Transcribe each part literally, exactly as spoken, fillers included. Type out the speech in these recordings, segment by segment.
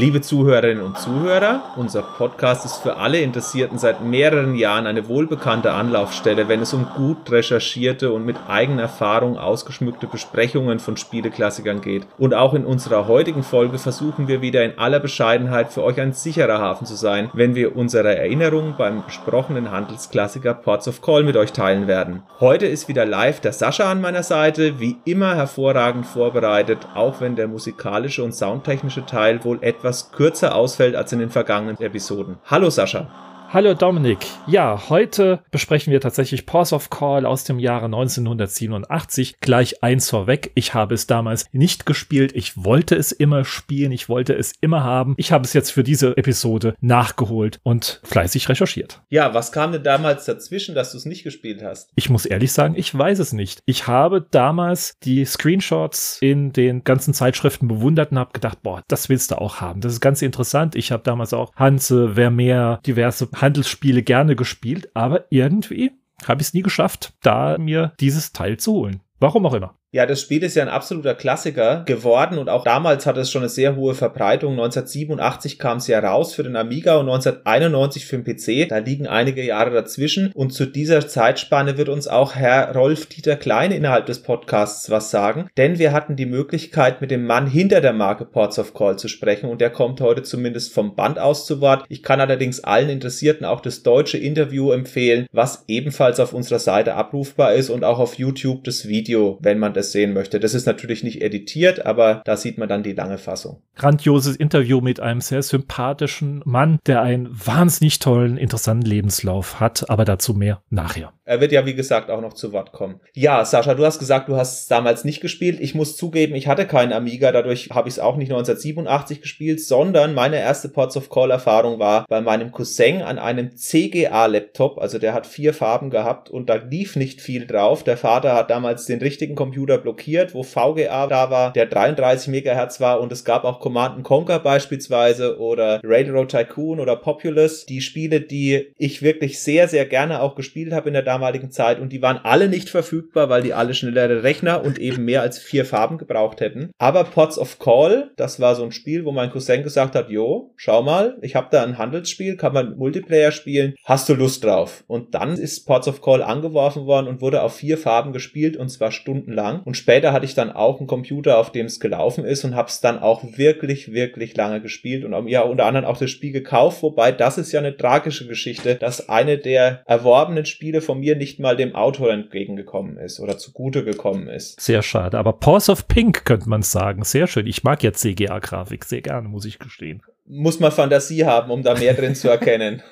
Liebe Zuhörerinnen und Zuhörer, unser Podcast ist für alle Interessierten seit mehreren Jahren eine wohlbekannte Anlaufstelle, wenn es um gut recherchierte und mit eigener Erfahrung ausgeschmückte Besprechungen von Spieleklassikern geht. Und auch in unserer heutigen Folge versuchen wir wieder in aller Bescheidenheit für euch ein sicherer Hafen zu sein, wenn wir unsere Erinnerungen beim besprochenen Handelsklassiker Ports of Call mit euch teilen werden. Heute ist wieder live der Sascha an meiner Seite, wie immer hervorragend vorbereitet, auch wenn der musikalische und soundtechnische Teil wohl etwas was kürzer ausfällt als in den vergangenen Episoden. Hallo Sascha. Hallo Dominik. Ja, heute besprechen wir tatsächlich Ports of Call aus dem Jahre neunzehnhundertsiebenundachtzig. Gleich eins vorweg, ich habe es damals nicht gespielt. Ich wollte es immer spielen, ich wollte es immer haben. Ich habe es jetzt für diese Episode nachgeholt und fleißig recherchiert. Ja, was kam denn damals dazwischen, dass du es nicht gespielt hast? Ich muss ehrlich sagen, ich weiß es nicht. Ich habe damals die Screenshots in den ganzen Zeitschriften bewundert und habe gedacht, boah, das willst du auch haben. Das ist ganz interessant. Ich habe damals auch Hanse, Vermeer, diverse Handelsspiele gerne gespielt, aber irgendwie habe ich es nie geschafft, da mir dieses Teil zu holen. Warum auch immer. Ja, das Spiel ist ja ein absoluter Klassiker geworden und auch damals hatte es schon eine sehr hohe Verbreitung. neunzehnhundertsiebenundachtzig kam es ja raus für den Amiga und neunzehnhunderteinundneunzig für den P C. Da liegen einige Jahre dazwischen und zu dieser Zeitspanne wird uns auch Herr Rolf-Dieter Klein innerhalb des Podcasts was sagen, denn wir hatten die Möglichkeit, mit dem Mann hinter der Marke Ports of Call zu sprechen und der kommt heute zumindest vom Band aus zu Wort. Ich kann allerdings allen Interessierten auch das deutsche Interview empfehlen, was ebenfalls auf unserer Seite abrufbar ist und auch auf YouTube das Video, wenn man das sehen möchte. Das ist natürlich nicht editiert, aber da sieht man dann die lange Fassung. Grandioses Interview mit einem sehr sympathischen Mann, der einen wahnsinnig tollen, interessanten Lebenslauf hat, aber dazu mehr nachher. Er wird ja, wie gesagt, auch noch zu Wort kommen. Ja, Sascha, du hast gesagt, du hast es damals nicht gespielt. Ich muss zugeben, ich hatte keinen Amiga, dadurch habe ich es auch nicht neunzehnhundertsiebenundachtzig gespielt, sondern meine erste Ports of Call-Erfahrung war bei meinem Cousin an einem C G A-Laptop, also der hat vier Farben gehabt und da lief nicht viel drauf. Der Vater hat damals den richtigen Computer blockiert, wo V G A da war, der dreiunddreißig Megahertz war und es gab auch Command and Conquer beispielsweise oder Railroad Tycoon oder Populous, die Spiele, die ich wirklich sehr, sehr gerne auch gespielt habe in der damaligen Zeit und die waren alle nicht verfügbar, weil die alle schnellere Rechner und eben mehr als vier Farben gebraucht hätten. Aber Ports of Call, das war so ein Spiel, wo mein Cousin gesagt hat, jo, schau mal, ich habe da ein Handelsspiel, kann man Multiplayer spielen, hast du Lust drauf? Und dann ist Ports of Call angeworfen worden und wurde auf vier Farben gespielt und zwar stundenlang. Und später hatte ich dann auch einen Computer, auf dem es gelaufen ist und habe es dann auch wirklich, wirklich lange gespielt und ja, unter anderem auch das Spiel gekauft, wobei das ist ja eine tragische Geschichte, dass eine der erworbenen Spiele von mir nicht mal dem Autor entgegengekommen ist oder zugute gekommen ist. Sehr schade, aber Paws of Pink könnte man sagen, sehr schön. Ich mag ja C G A-Grafik sehr gerne, muss ich gestehen. Muss man Fantasie haben, um da mehr drin zu erkennen.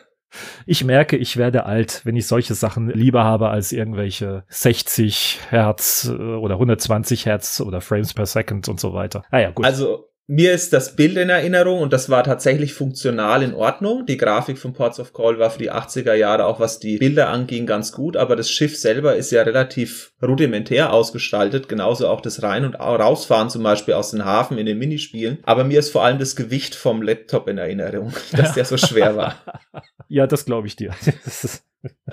Ich merke, ich werde alt, wenn ich solche Sachen lieber habe als irgendwelche sechzig Hertz oder hundertzwanzig Hertz oder Frames per Second und so weiter. Ah ja, gut. Also mir ist das Bild in Erinnerung und das war tatsächlich funktional in Ordnung. Die Grafik von Ports of Call war für die achtziger Jahre, auch was die Bilder anging, ganz gut. Aber das Schiff selber ist ja relativ rudimentär ausgestaltet. Genauso auch das Rein- und Rausfahren zum Beispiel aus den Hafen in den Minispielen. Aber mir ist vor allem das Gewicht vom Laptop in Erinnerung, dass der so schwer war. Ja, das glaube ich dir.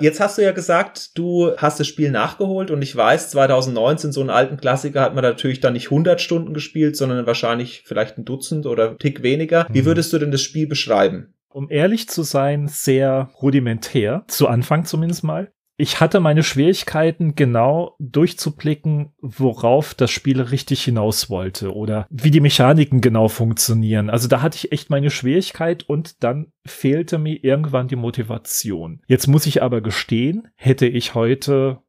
Jetzt hast du ja gesagt, du hast das Spiel nachgeholt und ich weiß, zweitausendneunzehn, so einen alten Klassiker hat man natürlich dann nicht hundert Stunden gespielt, sondern wahrscheinlich vielleicht ein Dutzend oder einen Tick weniger. Wie würdest du denn das Spiel beschreiben? Um ehrlich zu sein, sehr rudimentär, zu Anfang zumindest mal. Ich hatte meine Schwierigkeiten, genau durchzublicken, worauf das Spiel richtig hinaus wollte oder wie die Mechaniken genau funktionieren. Also da hatte ich echt meine Schwierigkeit und dann fehlte mir irgendwann die Motivation. Jetzt muss ich aber gestehen, hätte ich heute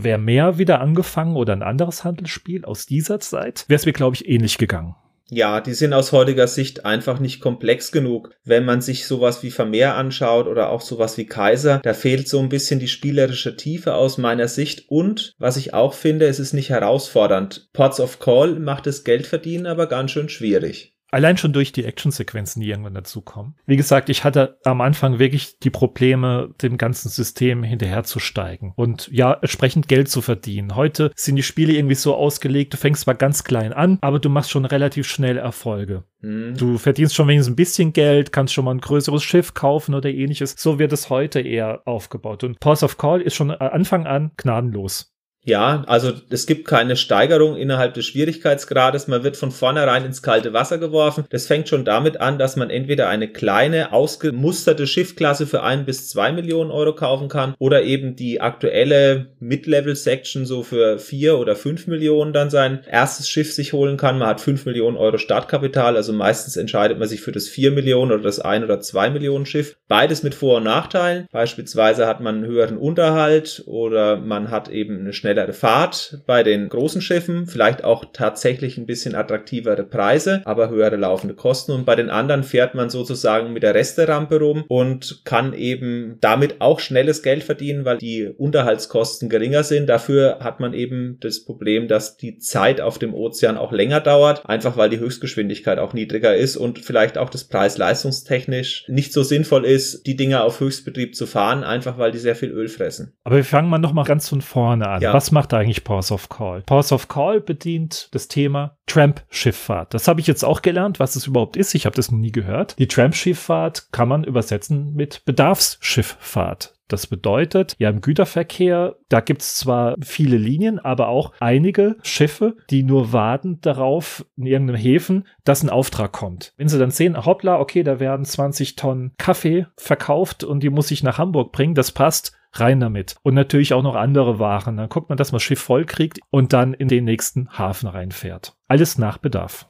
Vermeer wieder angefangen oder ein anderes Handelsspiel aus dieser Zeit, wäre es mir, glaube ich, ähnlich gegangen. Ja, die sind aus heutiger Sicht einfach nicht komplex genug. Wenn man sich sowas wie Vermeer anschaut oder auch sowas wie Kaiser, da fehlt so ein bisschen die spielerische Tiefe aus meiner Sicht und, was ich auch finde, es ist nicht herausfordernd. Ports of Call macht das Geldverdienen aber ganz schön schwierig. Allein schon durch die Actionsequenzen, die irgendwann dazukommen. Wie gesagt, ich hatte am Anfang wirklich die Probleme, dem ganzen System hinterherzusteigen und ja, entsprechend Geld zu verdienen. Heute sind die Spiele irgendwie so ausgelegt, du fängst zwar ganz klein an, aber du machst schon relativ schnell Erfolge. Mhm. Du verdienst schon wenigstens ein bisschen Geld, kannst schon mal ein größeres Schiff kaufen oder ähnliches. So wird es heute eher aufgebaut. Und Ports of Call ist schon Anfang an gnadenlos. Ja, also es gibt keine Steigerung innerhalb des Schwierigkeitsgrades. Man wird von vornherein ins kalte Wasser geworfen. Das fängt schon damit an, dass man entweder eine kleine, ausgemusterte Schiffklasse für ein bis zwei Millionen Euro kaufen kann oder eben die aktuelle Mid-Level-Section so für vier oder fünf Millionen dann sein erstes Schiff sich holen kann. Man hat fünf Millionen Euro Startkapital, also meistens entscheidet man sich für das vier Millionen oder das ein oder zwei Millionen Schiff. Beides mit Vor- und Nachteilen. Beispielsweise hat man einen höheren Unterhalt oder man hat eben eine schnelle Fahrt bei den großen Schiffen, vielleicht auch tatsächlich ein bisschen attraktivere Preise, aber höhere laufende Kosten, und bei den anderen fährt man sozusagen mit der Resterampe rum und kann eben damit auch schnelles Geld verdienen, weil die Unterhaltskosten geringer sind. Dafür hat man eben das Problem, dass die Zeit auf dem Ozean auch länger dauert, einfach weil die Höchstgeschwindigkeit auch niedriger ist und vielleicht auch das preis-leistungstechnisch nicht so sinnvoll ist, die Dinger auf Höchstbetrieb zu fahren, einfach weil die sehr viel Öl fressen. Aber wir fangen mal nochmal ganz von vorne an. Ja. Was macht eigentlich Ports of Call? Ports of Call bedient das Thema Tramp-Schifffahrt. Das habe ich jetzt auch gelernt, was es überhaupt ist. Ich habe das noch nie gehört. Die Tramp-Schifffahrt kann man übersetzen mit Bedarfsschifffahrt. Das bedeutet, ja, im Güterverkehr, da gibt es zwar viele Linien, aber auch einige Schiffe, die nur warten darauf, in irgendeinem Häfen, dass ein Auftrag kommt. Wenn sie dann sehen, hoppla, okay, da werden zwanzig Tonnen Kaffee verkauft und die muss ich nach Hamburg bringen, das passt, rein damit. Und natürlich auch noch andere Waren. Dann guckt man, dass man das Schiff voll kriegt und dann in den nächsten Hafen reinfährt. Alles nach Bedarf.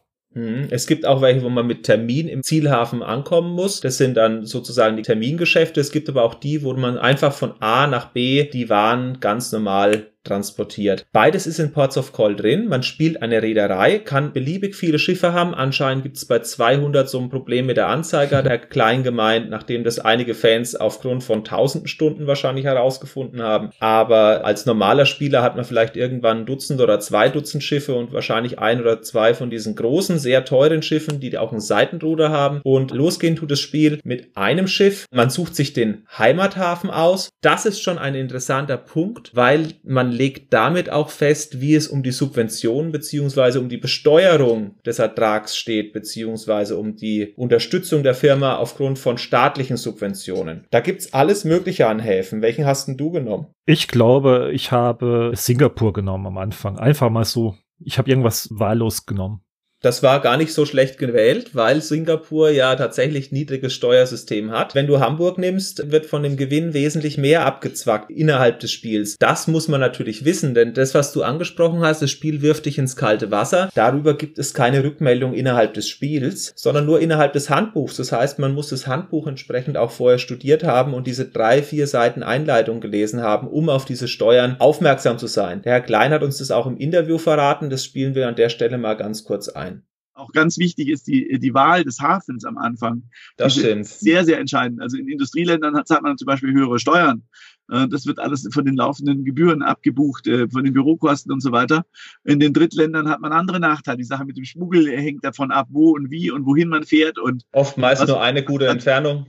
Es gibt auch welche, wo man mit Termin im Zielhafen ankommen muss. Das sind dann sozusagen die Termingeschäfte. Es gibt aber auch die, wo man einfach von A nach B die Waren ganz normal transportiert. Beides ist in Ports of Call drin. Man spielt eine Reederei, kann beliebig viele Schiffe haben. Anscheinend gibt es bei zweihundert so ein Problem mit der Anzeige, hat Herr Klein gemeint, nachdem das einige Fans aufgrund von tausenden Stunden wahrscheinlich herausgefunden haben. Aber als normaler Spieler hat man vielleicht irgendwann ein Dutzend oder zwei Dutzend Schiffe und wahrscheinlich ein oder zwei von diesen großen, sehr teuren Schiffen, die auch ein Seitenruder haben. Und losgehen tut das Spiel mit einem Schiff. Man sucht sich den Heimathafen aus. Das ist schon ein interessanter Punkt, weil man legt damit auch fest, wie es um die Subvention bzw. um die Besteuerung des Ertrags steht bzw. um die Unterstützung der Firma aufgrund von staatlichen Subventionen. Da gibt es alles Mögliche an Häfen. Welchen hast denn du genommen? Ich glaube, ich habe Singapur genommen am Anfang. Einfach mal so. Ich habe irgendwas wahllos genommen. Das war gar nicht so schlecht gewählt, weil Singapur ja tatsächlich niedriges Steuersystem hat. Wenn du Hamburg nimmst, wird von dem Gewinn wesentlich mehr abgezwackt innerhalb des Spiels. Das muss man natürlich wissen, denn das, was du angesprochen hast, das Spiel wirft dich ins kalte Wasser. Darüber gibt es keine Rückmeldung innerhalb des Spiels, sondern nur innerhalb des Handbuchs. Das heißt, man muss das Handbuch entsprechend auch vorher studiert haben und diese drei, vier Seiten Einleitung gelesen haben, um auf diese Steuern aufmerksam zu sein. Der Herr Klein hat uns das auch im Interview verraten. Das spielen wir an der Stelle mal ganz kurz ein. Auch ganz wichtig ist die, die Wahl des Hafens am Anfang. Das stimmt. Sehr, sehr entscheidend. Also in Industrieländern hat, hat man zum Beispiel höhere Steuern. Das wird alles von den laufenden Gebühren abgebucht, von den Bürokosten und so weiter. In den Drittländern hat man andere Nachteile. Die Sache mit dem Schmuggel hängt davon ab, wo und wie und wohin man fährt. Und oft meist nur eine gute Entfernung.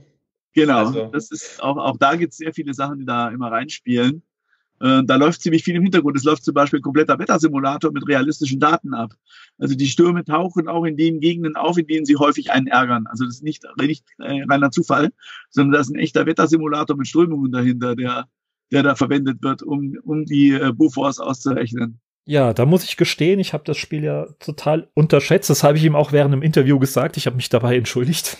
Genau. Also. Das ist auch, auch da gibt es sehr viele Sachen, die da immer reinspielen. Da läuft ziemlich viel im Hintergrund. Es läuft zum Beispiel ein kompletter Wettersimulator mit realistischen Daten ab. Also die Stürme tauchen auch in den Gegenden auf, in denen sie häufig einen ärgern. Also das ist nicht, nicht reiner Zufall, sondern da ist ein echter Wettersimulator mit Strömungen dahinter, der, der da verwendet wird, um, um die Beauforts auszurechnen. Ja, da muss ich gestehen, ich habe das Spiel ja total unterschätzt. Das habe ich ihm auch während dem Interview gesagt. Ich habe mich dabei entschuldigt,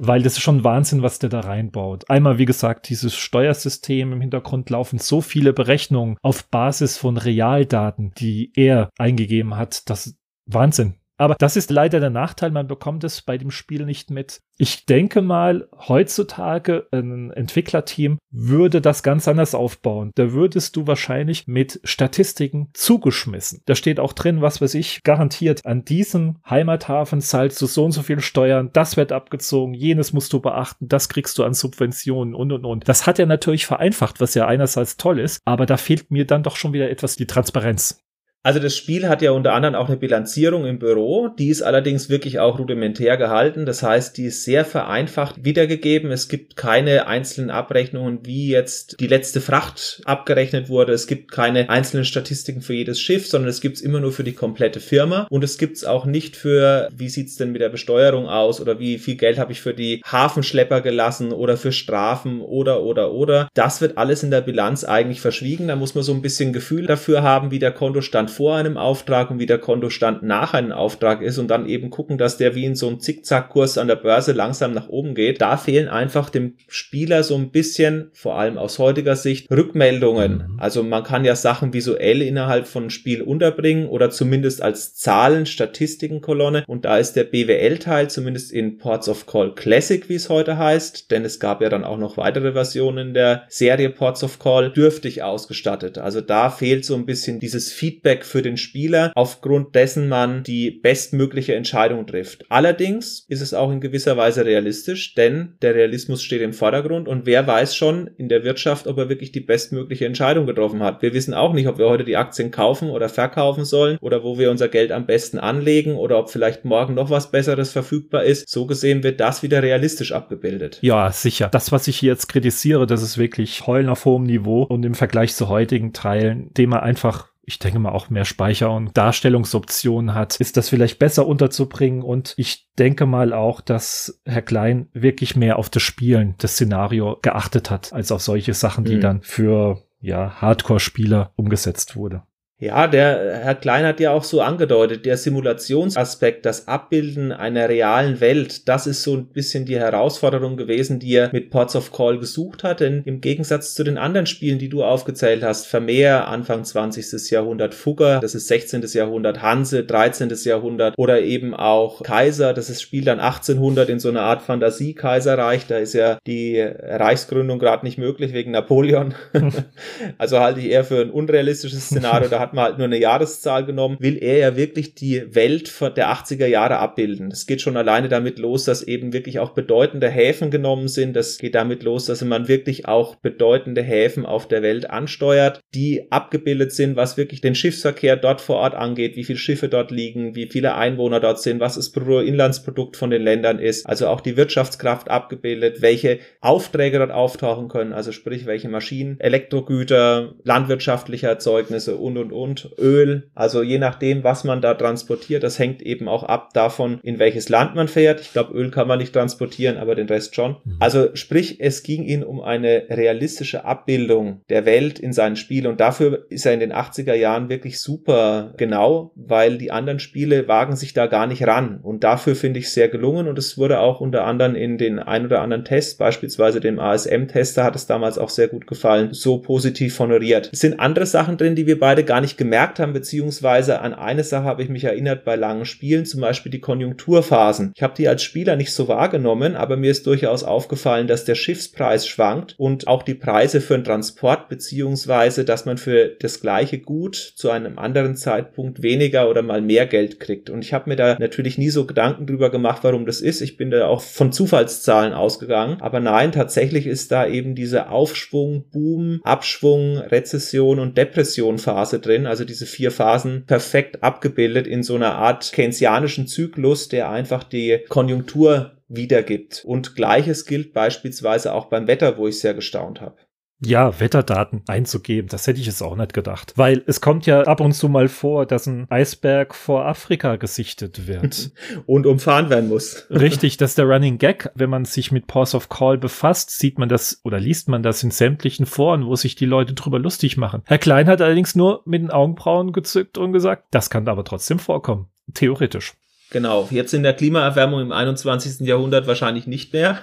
weil das ist schon Wahnsinn, was der da reinbaut. Einmal, wie gesagt, dieses Steuersystem im Hintergrund laufen so viele Berechnungen auf Basis von Realdaten, die er eingegeben hat. Das ist Wahnsinn. Aber das ist leider der Nachteil, man bekommt es bei dem Spiel nicht mit. Ich denke mal, heutzutage ein Entwicklerteam würde das ganz anders aufbauen. Da würdest du wahrscheinlich mit Statistiken zugeschmissen. Da steht auch drin, was weiß ich, garantiert, an diesem Heimathafen zahlst du so und so viel Steuern, das wird abgezogen, jenes musst du beachten, das kriegst du an Subventionen und und und. Das hat er natürlich vereinfacht, was ja einerseits toll ist, aber da fehlt mir dann doch schon wieder etwas die Transparenz. Also das Spiel hat ja unter anderem auch eine Bilanzierung im Büro, die ist allerdings wirklich auch rudimentär gehalten, das heißt, die ist sehr vereinfacht wiedergegeben, es gibt keine einzelnen Abrechnungen, wie jetzt die letzte Fracht abgerechnet wurde, es gibt keine einzelnen Statistiken für jedes Schiff, sondern es gibt's immer nur für die komplette Firma und es gibt's auch nicht für, wie sieht's denn mit der Besteuerung aus oder wie viel Geld habe ich für die Hafenschlepper gelassen oder für Strafen oder, oder, oder. Das wird alles in der Bilanz eigentlich verschwiegen, da muss man so ein bisschen Gefühl dafür haben, wie der Kontostand vor einem Auftrag und wie der Kontostand nach einem Auftrag ist und dann eben gucken, dass der wie in so einem Zickzackkurs an der Börse langsam nach oben geht. Da fehlen einfach dem Spieler so ein bisschen, vor allem aus heutiger Sicht, Rückmeldungen. Also man kann ja Sachen visuell innerhalb von Spiel unterbringen oder zumindest als Zahlen, Statistikenkolonne und da ist der B W L-Teil zumindest in Ports of Call Classic, wie es heute heißt, denn es gab ja dann auch noch weitere Versionen der Serie Ports of Call, dürftig ausgestattet. Also da fehlt so ein bisschen dieses Feedback für den Spieler, aufgrund dessen man die bestmögliche Entscheidung trifft. Allerdings ist es auch in gewisser Weise realistisch, denn der Realismus steht im Vordergrund und wer weiß schon in der Wirtschaft, ob er wirklich die bestmögliche Entscheidung getroffen hat. Wir wissen auch nicht, ob wir heute die Aktien kaufen oder verkaufen sollen oder wo wir unser Geld am besten anlegen oder ob vielleicht morgen noch was Besseres verfügbar ist. So gesehen wird das wieder realistisch abgebildet. Ja, sicher. Das, was ich hier jetzt kritisiere, das ist wirklich Heulen auf hohem Niveau und im Vergleich zu heutigen Teilen, dem man einfach, ich denke mal, auch mehr Speicher und Darstellungsoptionen hat, ist das vielleicht besser unterzubringen und ich denke mal auch, dass Herr Klein wirklich mehr auf das Spielen, das Szenario geachtet hat, als auf solche Sachen, die mhm. dann für ja Hardcore-Spieler umgesetzt wurde. Ja, der Herr Klein hat ja auch so angedeutet, der Simulationsaspekt, das Abbilden einer realen Welt, das ist so ein bisschen die Herausforderung gewesen, die er mit Ports of Call gesucht hat, denn im Gegensatz zu den anderen Spielen, die du aufgezählt hast, Vermeer, Anfang zwanzigstes Jahrhundert, Fugger, das ist sechzehntes Jahrhundert, Hanse, dreizehntes Jahrhundert oder eben auch Kaiser, das ist Spiel dann achtzehnhundert in so einer Art Fantasie-Kaiserreich, da ist ja die Reichsgründung gerade nicht möglich wegen Napoleon, also halte ich eher für ein unrealistisches Szenario, da hat man halt nur eine Jahreszahl genommen, will er ja wirklich die Welt der achtziger Jahre abbilden. Es geht schon alleine damit los, dass eben wirklich auch bedeutende Häfen genommen sind. Das geht damit los, dass man wirklich auch bedeutende Häfen auf der Welt ansteuert, die abgebildet sind, was wirklich den Schiffsverkehr dort vor Ort angeht, wie viele Schiffe dort liegen, wie viele Einwohner dort sind, was das Bruttoinlandsprodukt von den Ländern ist. Also auch die Wirtschaftskraft abgebildet, welche Aufträge dort auftauchen können, also sprich welche Maschinen, Elektrogüter, landwirtschaftliche Erzeugnisse und und und. Und Öl, also je nachdem, was man da transportiert, das hängt eben auch ab davon, in welches Land man fährt. Ich glaube, Öl kann man nicht transportieren, aber den Rest schon. Also sprich, es ging ihm um eine realistische Abbildung der Welt in seinem Spiel und dafür ist er in den achtziger Jahren wirklich super genau, weil die anderen Spiele wagen sich da gar nicht ran und dafür finde ich es sehr gelungen und es wurde auch unter anderem in den ein oder anderen Tests, beispielsweise dem A S M-Tester hat es damals auch sehr gut gefallen, so positiv honoriert. Es sind andere Sachen drin, die wir beide gar nicht gemerkt haben, beziehungsweise an eine Sache habe ich mich erinnert bei langen Spielen, zum Beispiel die Konjunkturphasen. Ich habe die als Spieler nicht so wahrgenommen, aber mir ist durchaus aufgefallen, dass der Schiffspreis schwankt und auch die Preise für den Transport, beziehungsweise, dass man für das gleiche Gut zu einem anderen Zeitpunkt weniger oder mal mehr Geld kriegt. Und ich habe mir da natürlich nie so Gedanken drüber gemacht, warum das ist. Ich bin da auch von Zufallszahlen ausgegangen, aber nein, tatsächlich ist da eben diese Aufschwung, Boom, Abschwung, Rezession und Depression-Phase drin. Also diese vier Phasen perfekt abgebildet in so einer Art keynesianischen Zyklus, der einfach die Konjunktur wiedergibt. Und Gleiches gilt beispielsweise auch beim Wetter, wo ich sehr gestaunt habe. Ja, Wetterdaten einzugeben, das hätte ich es auch nicht gedacht, weil es kommt ja ab und zu mal vor, dass ein Eisberg vor Afrika gesichtet wird. Und umfahren werden muss. Richtig, das ist der Running Gag. Wenn man sich mit Ports of Call befasst, sieht man das oder liest man das in sämtlichen Foren, wo sich die Leute drüber lustig machen. Herr Klein hat allerdings nur mit den Augenbrauen gezückt und gesagt, das kann aber trotzdem vorkommen, theoretisch. Genau, jetzt in der Klimaerwärmung im einundzwanzigsten Jahrhundert wahrscheinlich nicht mehr,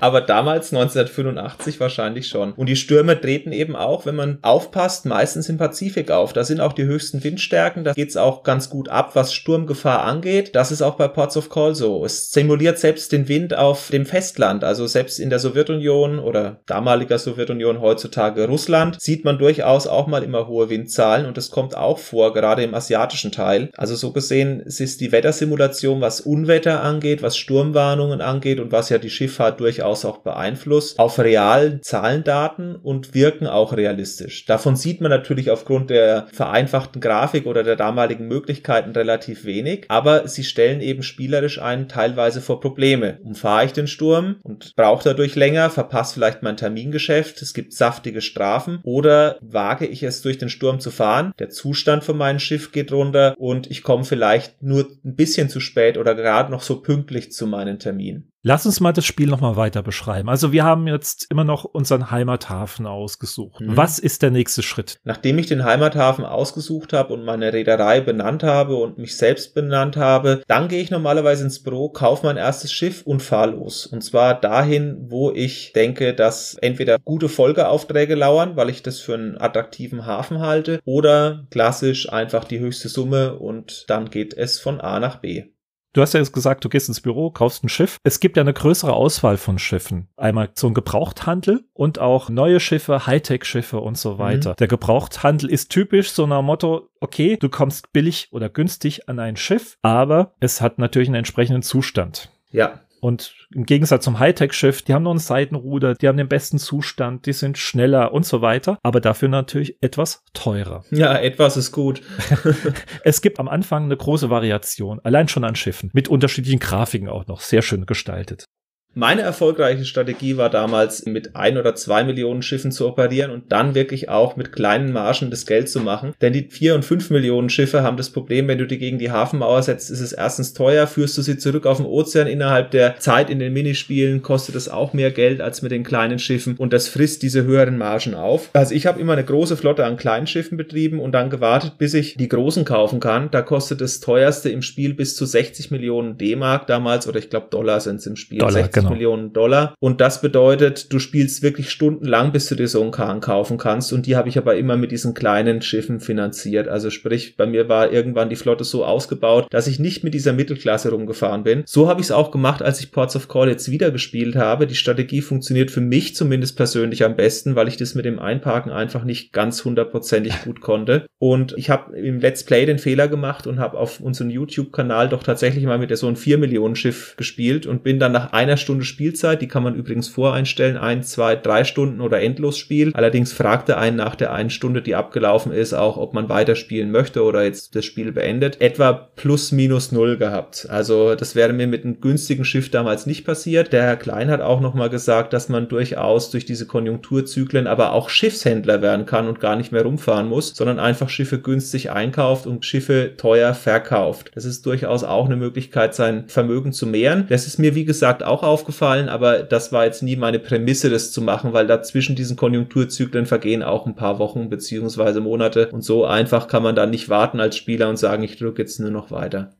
aber damals neunzehnhundertfünfundachtzig wahrscheinlich schon. Und die Stürme treten eben auch, wenn man aufpasst, meistens im Pazifik auf. Da sind auch die höchsten Windstärken, da geht's auch ganz gut ab, was Sturmgefahr angeht. Das ist auch bei Ports of Call so. Es simuliert selbst den Wind auf dem Festland, also selbst in der Sowjetunion oder damaliger Sowjetunion, heutzutage Russland, sieht man durchaus auch mal immer hohe Windzahlen und das kommt auch vor, gerade im asiatischen Teil. Also so gesehen, es ist die Wettersimulation Wetterregulation, was Unwetter angeht, was Sturmwarnungen angeht und was ja die Schifffahrt durchaus auch beeinflusst, auf realen Zahlendaten und wirken auch realistisch. Davon sieht man natürlich aufgrund der vereinfachten Grafik oder der damaligen Möglichkeiten relativ wenig, aber sie stellen eben spielerisch einen teilweise vor Probleme. Umfahre ich den Sturm und brauche dadurch länger, verpasse vielleicht mein Termingeschäft, es gibt saftige Strafen, oder wage ich es, durch den Sturm zu fahren, der Zustand von meinem Schiff geht runter und ich komme vielleicht nur ein bisschen zu spät oder gerade noch so pünktlich zu meinen Termin. Lass uns mal das Spiel nochmal weiter beschreiben. Also wir haben jetzt immer noch unseren Heimathafen ausgesucht. Mhm. Was ist der nächste Schritt? Nachdem ich den Heimathafen ausgesucht habe und meine Reederei benannt habe und mich selbst benannt habe, dann gehe ich normalerweise ins Büro, kaufe mein erstes Schiff und fahre los. Und zwar dahin, wo ich denke, dass entweder gute Folgeaufträge lauern, weil ich das für einen attraktiven Hafen halte, oder klassisch einfach die höchste Summe und dann geht es von A nach B. Du hast ja jetzt gesagt, du gehst ins Büro, kaufst ein Schiff. Es gibt ja eine größere Auswahl von Schiffen. Einmal so ein Gebrauchthandel und auch neue Schiffe, Hightech-Schiffe und so weiter. Mhm. Der Gebrauchthandel ist typisch so nach Motto, okay, du kommst billig oder günstig an ein Schiff, aber es hat natürlich einen entsprechenden Zustand. Ja. Und im Gegensatz zum Hightech-Schiff, die haben noch ein Seitenruder, die haben den besten Zustand, die sind schneller und so weiter, aber dafür natürlich etwas teurer. Ja, etwas ist gut. Es gibt am Anfang eine große Variation, allein schon an Schiffen, mit unterschiedlichen Grafiken auch noch, sehr schön gestaltet. Meine erfolgreiche Strategie war damals, mit ein oder zwei Millionen Schiffen zu operieren und dann wirklich auch mit kleinen Margen das Geld zu machen. Denn die vier und fünf Millionen Schiffe haben das Problem, wenn du die gegen die Hafenmauer setzt, ist es erstens teuer, führst du sie zurück auf den Ozean innerhalb der Zeit in den Minispielen, kostet es auch mehr Geld als mit den kleinen Schiffen und das frisst diese höheren Margen auf. Also ich habe immer eine große Flotte an kleinen Schiffen betrieben und dann gewartet, bis ich die großen kaufen kann. Da kostet das teuerste im Spiel bis zu sechzig Millionen D-Mark damals, oder ich glaube Dollar sind es im Spiel. Dollar, sechzig Genau. Millionen Dollar. Und das bedeutet, du spielst wirklich stundenlang, bis du dir so einen Kahn kaufen kannst. Und die habe ich aber immer mit diesen kleinen Schiffen finanziert. Also sprich, bei mir war irgendwann die Flotte so ausgebaut, dass ich nicht mit dieser Mittelklasse rumgefahren bin. So habe ich es auch gemacht, als ich Ports of Call jetzt wieder gespielt habe. Die Strategie funktioniert für mich zumindest persönlich am besten, weil ich das mit dem Einparken einfach nicht ganz hundertprozentig gut konnte. Und ich habe im Let's Play den Fehler gemacht und habe auf unserem YouTube-Kanal doch tatsächlich mal mit so einem vier Millionen Schiff gespielt und bin dann nach einer Stunde Stunde Spielzeit, die kann man übrigens voreinstellen, ein, zwei, drei Stunden oder Endlosspiel. Allerdings fragte einen nach der einen Stunde, die abgelaufen ist, auch, ob man weiterspielen möchte oder jetzt das Spiel beendet, etwa plus minus null gehabt. Also das wäre mir mit einem günstigen Schiff damals nicht passiert. Der Herr Klein hat auch nochmal gesagt, dass man durchaus durch diese Konjunkturzyklen aber auch Schiffshändler werden kann und gar nicht mehr rumfahren muss, sondern einfach Schiffe günstig einkauft und Schiffe teuer verkauft. Das ist durchaus auch eine Möglichkeit, sein Vermögen zu mehren. Das ist mir, wie gesagt, auch aufgefallen, aber das war jetzt nie meine Prämisse, das zu machen, weil dazwischen diesen Konjunkturzyklen vergehen auch ein paar Wochen bzw. Monate und so einfach kann man dann nicht warten als Spieler und sagen, ich drücke jetzt nur noch weiter.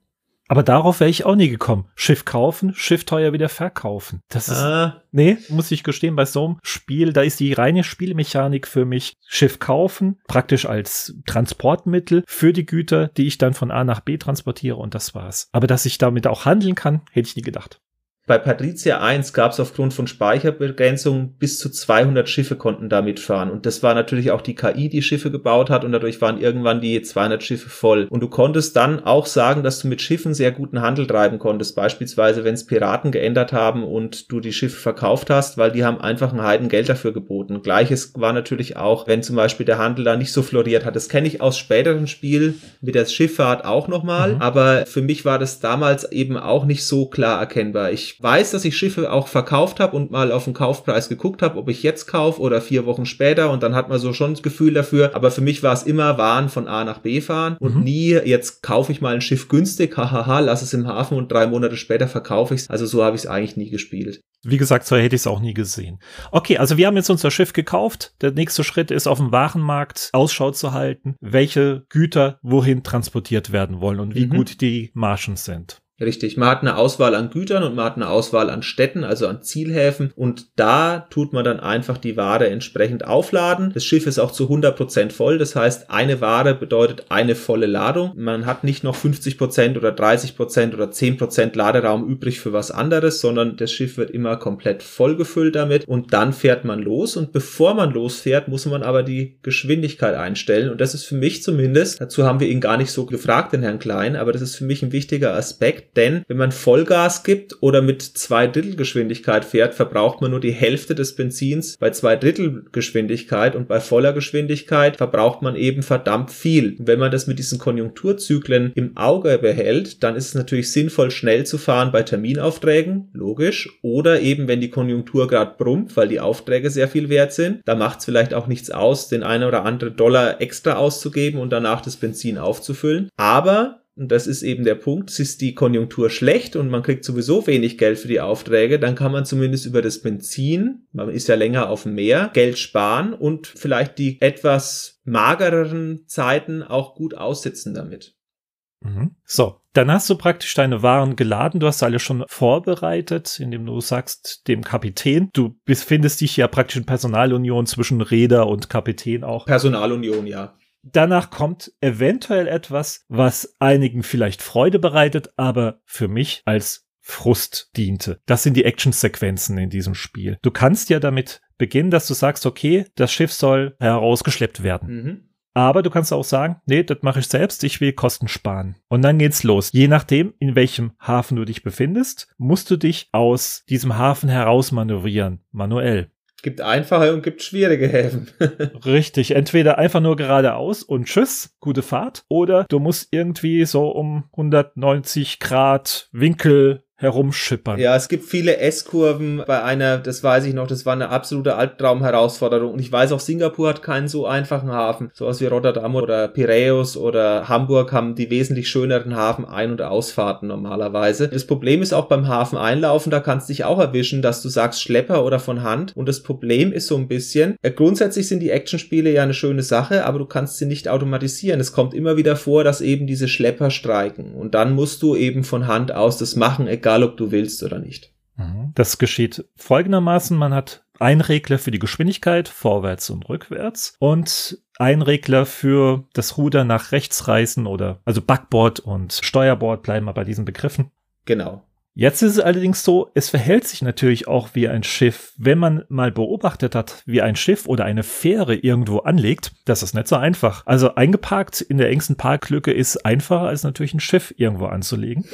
Aber darauf wäre ich auch nie gekommen. Schiff kaufen, Schiff teuer wieder verkaufen. Das ist, ah. nee, muss ich gestehen, bei so einem Spiel, da ist die reine Spielmechanik für mich Schiff kaufen, praktisch als Transportmittel für die Güter, die ich dann von A nach B transportiere und das war's. Aber dass ich damit auch handeln kann, hätte ich nie gedacht. Bei Patrizia eins gab es aufgrund von Speicherbegrenzungen bis zu zweihundert Schiffe konnten da mitfahren. Und das war natürlich auch die K I, die Schiffe gebaut hat und dadurch waren irgendwann die zweihundert Schiffe voll. Und du konntest dann auch sagen, dass du mit Schiffen sehr guten Handel treiben konntest. Beispielsweise, wenn es Piraten geändert haben und du die Schiffe verkauft hast, weil die haben einfach ein Heidengeld dafür geboten. Gleiches war natürlich auch, wenn zum Beispiel der Handel da nicht so floriert hat. Das kenne ich aus späteren Spielen mit der Schifffahrt auch nochmal. Mhm. Aber für mich war das damals eben auch nicht so klar erkennbar. Ich weiß, dass ich Schiffe auch verkauft habe und mal auf den Kaufpreis geguckt habe, ob ich jetzt kaufe oder vier Wochen später und dann hat man so schon das Gefühl dafür, aber für mich war es immer Waren von A nach B fahren und mhm. nie, jetzt kaufe ich mal ein Schiff günstig, hahaha, lass es im Hafen und drei Monate später verkaufe ich es, also so habe ich es eigentlich nie gespielt. Wie gesagt, so hätte ich es auch nie gesehen. Okay, also wir haben jetzt unser Schiff gekauft. Der nächste Schritt ist, auf dem Warenmarkt Ausschau zu halten, welche Güter wohin transportiert werden wollen und wie mhm. gut die Margen sind. Richtig, man hat eine Auswahl an Gütern und man hat eine Auswahl an Städten, also an Zielhäfen und da tut man dann einfach die Ware entsprechend aufladen. Das Schiff ist auch zu hundert Prozent voll, das heißt, eine Ware bedeutet eine volle Ladung. Man hat nicht noch fünfzig Prozent oder dreißig Prozent oder zehn Prozent Laderaum übrig für was anderes, sondern das Schiff wird immer komplett vollgefüllt damit und dann fährt man los und bevor man losfährt, muss man aber die Geschwindigkeit einstellen und das ist für mich zumindest, dazu haben wir ihn gar nicht so gefragt, den Herrn Klein, aber das ist für mich ein wichtiger Aspekt, Effekt, denn wenn man Vollgas gibt oder mit zwei Drittel Geschwindigkeit fährt, verbraucht man nur die Hälfte des Benzins bei zwei Drittel Geschwindigkeit und bei voller Geschwindigkeit verbraucht man eben verdammt viel. Und wenn man das mit diesen Konjunkturzyklen im Auge behält, dann ist es natürlich sinnvoll, schnell zu fahren bei Terminaufträgen, logisch, oder eben wenn die Konjunktur gerade brummt, weil die Aufträge sehr viel wert sind, da macht es vielleicht auch nichts aus, den einen oder anderen Dollar extra auszugeben und danach das Benzin aufzufüllen. Aber und das ist eben der Punkt, ist die Konjunktur schlecht und man kriegt sowieso wenig Geld für die Aufträge, dann kann man zumindest über das Benzin, man ist ja länger auf dem Meer, Geld sparen und vielleicht die etwas magereren Zeiten auch gut aussitzen damit. Mhm. So, dann hast du praktisch deine Waren geladen, du hast alle schon vorbereitet, indem du sagst, dem Kapitän, du befindest dich ja praktisch in Personalunion zwischen Reeder und Kapitän auch. Personalunion, ja. Danach kommt eventuell etwas, was einigen vielleicht Freude bereitet, aber für mich als Frust diente. Das sind die Actionsequenzen in diesem Spiel. Du kannst ja damit beginnen, dass du sagst, okay, das Schiff soll herausgeschleppt werden. Mhm. Aber du kannst auch sagen, nee, das mache ich selbst, ich will Kosten sparen. Und dann geht's los. Je nachdem, in welchem Hafen du dich befindest, musst du dich aus diesem Hafen herausmanövrieren, manuell. Gibt einfache und gibt schwierige Häfen. Richtig, entweder einfach nur geradeaus und tschüss, gute Fahrt, oder du musst irgendwie so um hundertneunzig Grad Winkel herumschippern. Ja, es gibt viele S-Kurven bei einer, das weiß ich noch, das war eine absolute Albtraum-Herausforderung. Und ich weiß auch, Singapur hat keinen so einfachen Hafen. Sowas wie Rotterdam oder Piräus oder Hamburg haben die wesentlich schöneren Hafen-Ein- und Ausfahrten normalerweise. Das Problem ist auch beim Hafen-Einlaufen, da kannst du dich auch erwischen, dass du sagst Schlepper oder von Hand. Und das Problem ist so ein bisschen, äh, grundsätzlich sind die Actionspiele ja eine schöne Sache, aber du kannst sie nicht automatisieren. Es kommt immer wieder vor, dass eben diese Schlepper streiken. Und dann musst du eben von Hand aus das machen, egal ob du willst oder nicht. Das geschieht folgendermaßen, man hat einen Regler für die Geschwindigkeit, vorwärts und rückwärts und einen Regler für das Ruder nach rechts reißen oder also Backbord und Steuerbord, bleiben wir bei diesen Begriffen. Genau. Jetzt ist es allerdings so, es verhält sich natürlich auch wie ein Schiff. Wenn man mal beobachtet hat, wie ein Schiff oder eine Fähre irgendwo anlegt, das ist nicht so einfach. Also eingeparkt in der engsten Parklücke ist einfacher, als natürlich ein Schiff irgendwo anzulegen.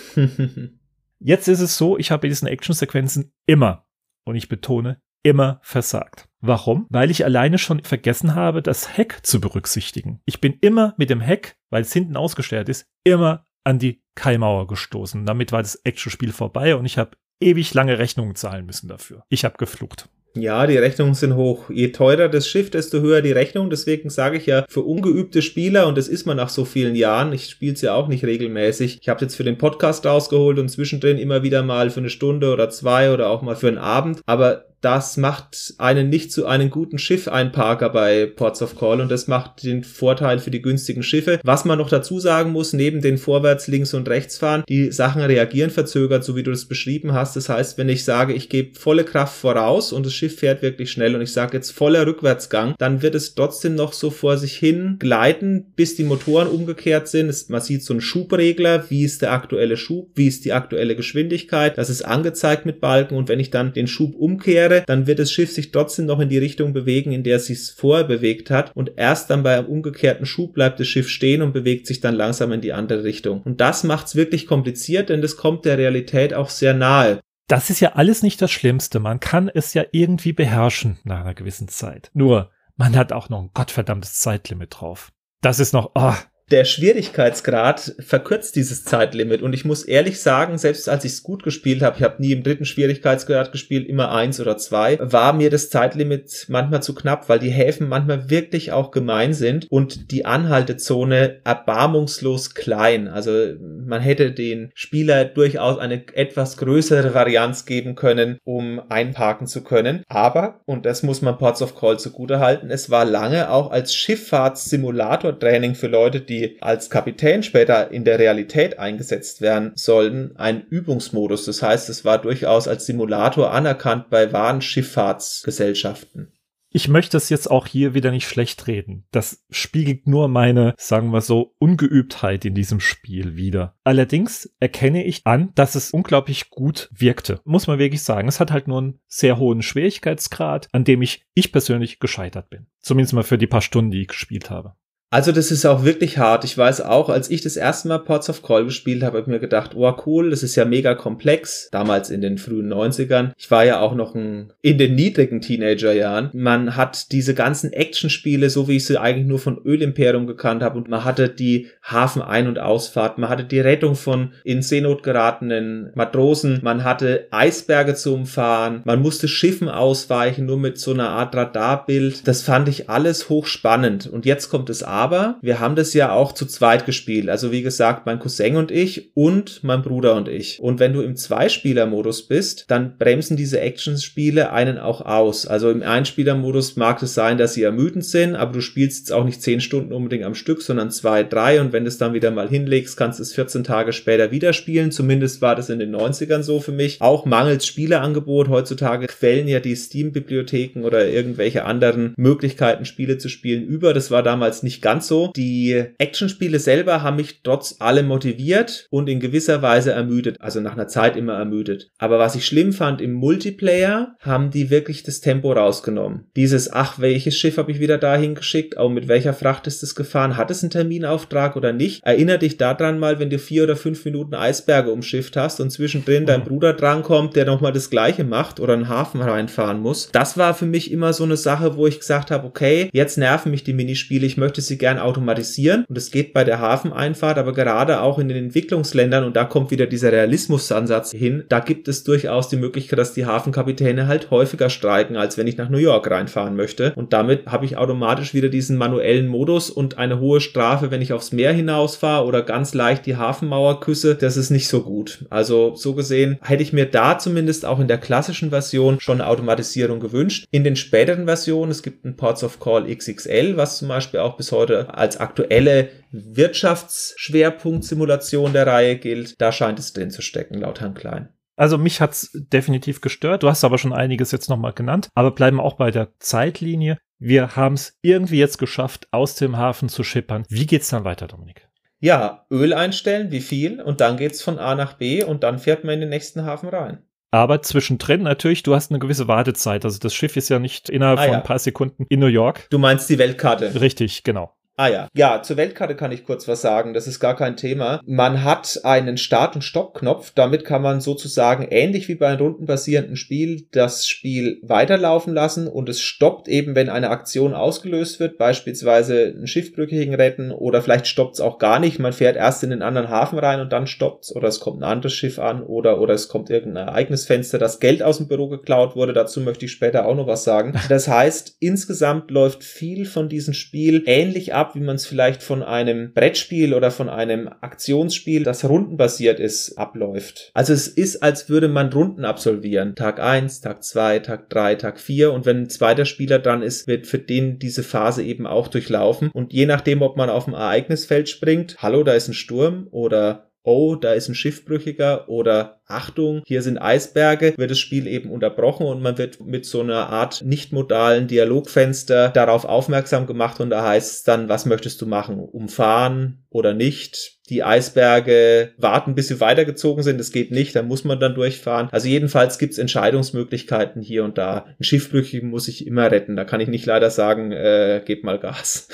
Jetzt ist es so, ich habe in diesen Action-Sequenzen immer, und ich betone, immer versagt. Warum? Weil ich alleine schon vergessen habe, das Heck zu berücksichtigen. Ich bin immer mit dem Heck, weil es hinten ausgestellt ist, immer an die Kaimauer gestoßen. Damit war das Action-Spiel vorbei und ich habe ewig lange Rechnungen zahlen müssen dafür. Ich habe geflucht. Ja, die Rechnungen sind hoch. Je teurer das Schiff, desto höher die Rechnung. Deswegen sage ich ja, für ungeübte Spieler, und das ist man nach so vielen Jahren, ich spiele es ja auch nicht regelmäßig, ich habe es jetzt für den Podcast rausgeholt und zwischendrin immer wieder mal für eine Stunde oder zwei oder auch mal für einen Abend, aber das macht einen nicht zu einem guten Schiff-Einparker bei Ports of Call und das macht den Vorteil für die günstigen Schiffe. Was man noch dazu sagen muss, neben den Vorwärts-, Links- und Rechtsfahren, die Sachen reagieren verzögert, so wie du es beschrieben hast. Das heißt, wenn ich sage, ich gebe volle Kraft voraus und das Schiff fährt wirklich schnell und ich sage jetzt voller Rückwärtsgang, dann wird es trotzdem noch so vor sich hin gleiten, bis die Motoren umgekehrt sind. Es, man sieht so einen Schubregler, wie ist der aktuelle Schub, wie ist die aktuelle Geschwindigkeit, das ist angezeigt mit Balken und wenn ich dann den Schub umkehre, dann wird das Schiff sich trotzdem noch in die Richtung bewegen, in der es sich vorher bewegt hat und erst dann bei einem umgekehrten Schub bleibt das Schiff stehen und bewegt sich dann langsam in die andere Richtung. Und das macht es wirklich kompliziert, denn das kommt der Realität auch sehr nahe. Das ist ja alles nicht das Schlimmste, man kann es ja irgendwie beherrschen nach einer gewissen Zeit. Nur, man hat auch noch ein gottverdammtes Zeitlimit drauf. Das ist noch... Oh. Der Schwierigkeitsgrad verkürzt dieses Zeitlimit und ich muss ehrlich sagen, selbst als ich es gut gespielt habe, ich habe nie im dritten Schwierigkeitsgrad gespielt, immer eins oder zwei, war mir das Zeitlimit manchmal zu knapp, weil die Häfen manchmal wirklich auch gemein sind und die Anhaltezone erbarmungslos klein. Also man hätte den Spieler durchaus eine etwas größere Varianz geben können, um einparken zu können. Aber, und das muss man Ports of Call zugutehalten, es war lange auch als Schifffahrtssimulator-Training für Leute, die die als Kapitän später in der Realität eingesetzt werden sollten, ein Übungsmodus. Das heißt, es war durchaus als Simulator anerkannt bei wahren Schifffahrtsgesellschaften. Ich möchte es jetzt auch hier wieder nicht schlecht reden. Das spiegelt nur meine, sagen wir so, Ungeübtheit in diesem Spiel wider. Allerdings erkenne ich an, dass es unglaublich gut wirkte. Muss man wirklich sagen. Es hat halt nur einen sehr hohen Schwierigkeitsgrad, an dem ich, ich persönlich gescheitert bin. Zumindest mal für die paar Stunden, die ich gespielt habe. Also das ist auch wirklich hart. Ich weiß auch, als ich das erste Mal Ports of Call gespielt habe, habe ich mir gedacht, oh cool, das ist ja mega komplex. Damals in den frühen neunzigern. Ich war ja auch noch ein, in den niedrigen Teenagerjahren. Man hat diese ganzen Actionspiele, so wie ich sie eigentlich nur von Ölimperium gekannt habe. Und man hatte die Hafenein- und Ausfahrt. Man hatte die Rettung von in Seenot geratenen Matrosen. Man hatte Eisberge zu umfahren. Man musste Schiffen ausweichen, nur mit so einer Art Radarbild. Das fand ich alles hochspannend. Und jetzt kommt es ab. Aber wir haben das ja auch zu zweit gespielt. Also wie gesagt, mein Cousin und ich und mein Bruder und ich. Und wenn du im Zweispieler-Modus bist, dann bremsen diese Action-Spiele einen auch aus. Also im Einspieler-Modus mag es sein, dass sie ermüdend sind, aber du spielst jetzt auch nicht zehn Stunden unbedingt am Stück, sondern zwei, drei. Und wenn du es dann wieder mal hinlegst, kannst du es vierzehn Tage später wieder spielen. Zumindest war das in den neunzigern so für mich. Auch mangels Spieleangebot. Heutzutage quellen ja die Steam-Bibliotheken oder irgendwelche anderen Möglichkeiten, Spiele zu spielen über. Das war damals nicht ganz so. Die Actionspiele selber haben mich trotz allem motiviert und in gewisser Weise ermüdet, also nach einer Zeit immer ermüdet. Aber was ich schlimm fand, im Multiplayer haben die wirklich das Tempo rausgenommen. Dieses, ach, welches Schiff habe ich wieder dahin geschickt, auch mit welcher Fracht ist es gefahren, hat es einen Terminauftrag oder nicht? Erinner dich daran mal, wenn du vier oder fünf Minuten Eisberge umschifft hast und zwischendrin oh. dein Bruder drankommt, der nochmal das Gleiche macht oder einen Hafen reinfahren muss. Das war für mich immer so eine Sache, wo ich gesagt habe, okay, jetzt nerven mich die Minispiele, ich möchte sie gern automatisieren, und es geht bei der Hafeneinfahrt, aber gerade auch in den Entwicklungsländern, und da kommt wieder dieser Realismusansatz hin, da gibt es durchaus die Möglichkeit, dass die Hafenkapitäne halt häufiger streiken, als wenn ich nach New York reinfahren möchte, und damit habe ich automatisch wieder diesen manuellen Modus und eine hohe Strafe, wenn ich aufs Meer hinausfahre oder ganz leicht die Hafenmauer küsse. Das ist nicht so gut. Also so gesehen hätte ich mir da zumindest auch in der klassischen Version schon eine Automatisierung gewünscht. In den späteren Versionen, es gibt ein Ports of Call X X L, was zum Beispiel auch bis heute als aktuelle Wirtschaftsschwerpunktsimulation der Reihe gilt. Da scheint es drin zu stecken, laut Herrn Klein. Also mich hat's definitiv gestört. Du hast aber schon einiges jetzt nochmal genannt. Aber bleiben wir auch bei der Zeitlinie. Wir haben es irgendwie jetzt geschafft, aus dem Hafen zu schippern. Wie geht's dann weiter, Dominik? Ja, Öl einstellen, wie viel? Und dann geht's von A nach B und dann fährt man in den nächsten Hafen rein. Aber zwischendrin natürlich, du hast eine gewisse Wartezeit. Also das Schiff ist ja nicht innerhalb ah, von ja. ein paar Sekunden in New York. Du meinst die Weltkarte. Richtig, genau. Ah ja, ja, zur Weltkarte kann ich kurz was sagen, das ist gar kein Thema. Man hat einen Start- und Stopp-Knopf, damit kann man sozusagen ähnlich wie bei einem rundenbasierenden Spiel das Spiel weiterlaufen lassen und es stoppt eben, wenn eine Aktion ausgelöst wird, beispielsweise ein Schiffbrüchigen retten, oder vielleicht stoppt es auch gar nicht, man fährt erst in den anderen Hafen rein und dann stoppt es, oder es kommt ein anderes Schiff an, oder oder es kommt irgendein Ereignisfenster, das Geld aus dem Büro geklaut wurde, dazu möchte ich später auch noch was sagen. Das heißt, insgesamt läuft viel von diesem Spiel ähnlich ab, wie man es vielleicht von einem Brettspiel oder von einem Aktionsspiel, das rundenbasiert ist, abläuft. Also es ist, als würde man Runden absolvieren. Tag eins, Tag zwei, Tag drei, Tag vier, und wenn ein zweiter Spieler dran ist, wird für den diese Phase eben auch durchlaufen, und je nachdem, ob man auf dem Ereignisfeld springt, hallo, da ist ein Sturm, oder oh, da ist ein Schiffbrüchiger, oder Achtung, hier sind Eisberge, wird das Spiel eben unterbrochen und man wird mit so einer Art nicht-modalen Dialogfenster darauf aufmerksam gemacht, und da heißt es dann, was möchtest du machen? Umfahren oder nicht? Die Eisberge warten, bis sie weitergezogen sind, das geht nicht, da muss man dann durchfahren. Also jedenfalls gibt's Entscheidungsmöglichkeiten hier und da. Ein Schiffbrüchigen muss ich immer retten, da kann ich nicht leider sagen, äh, gebt mal Gas.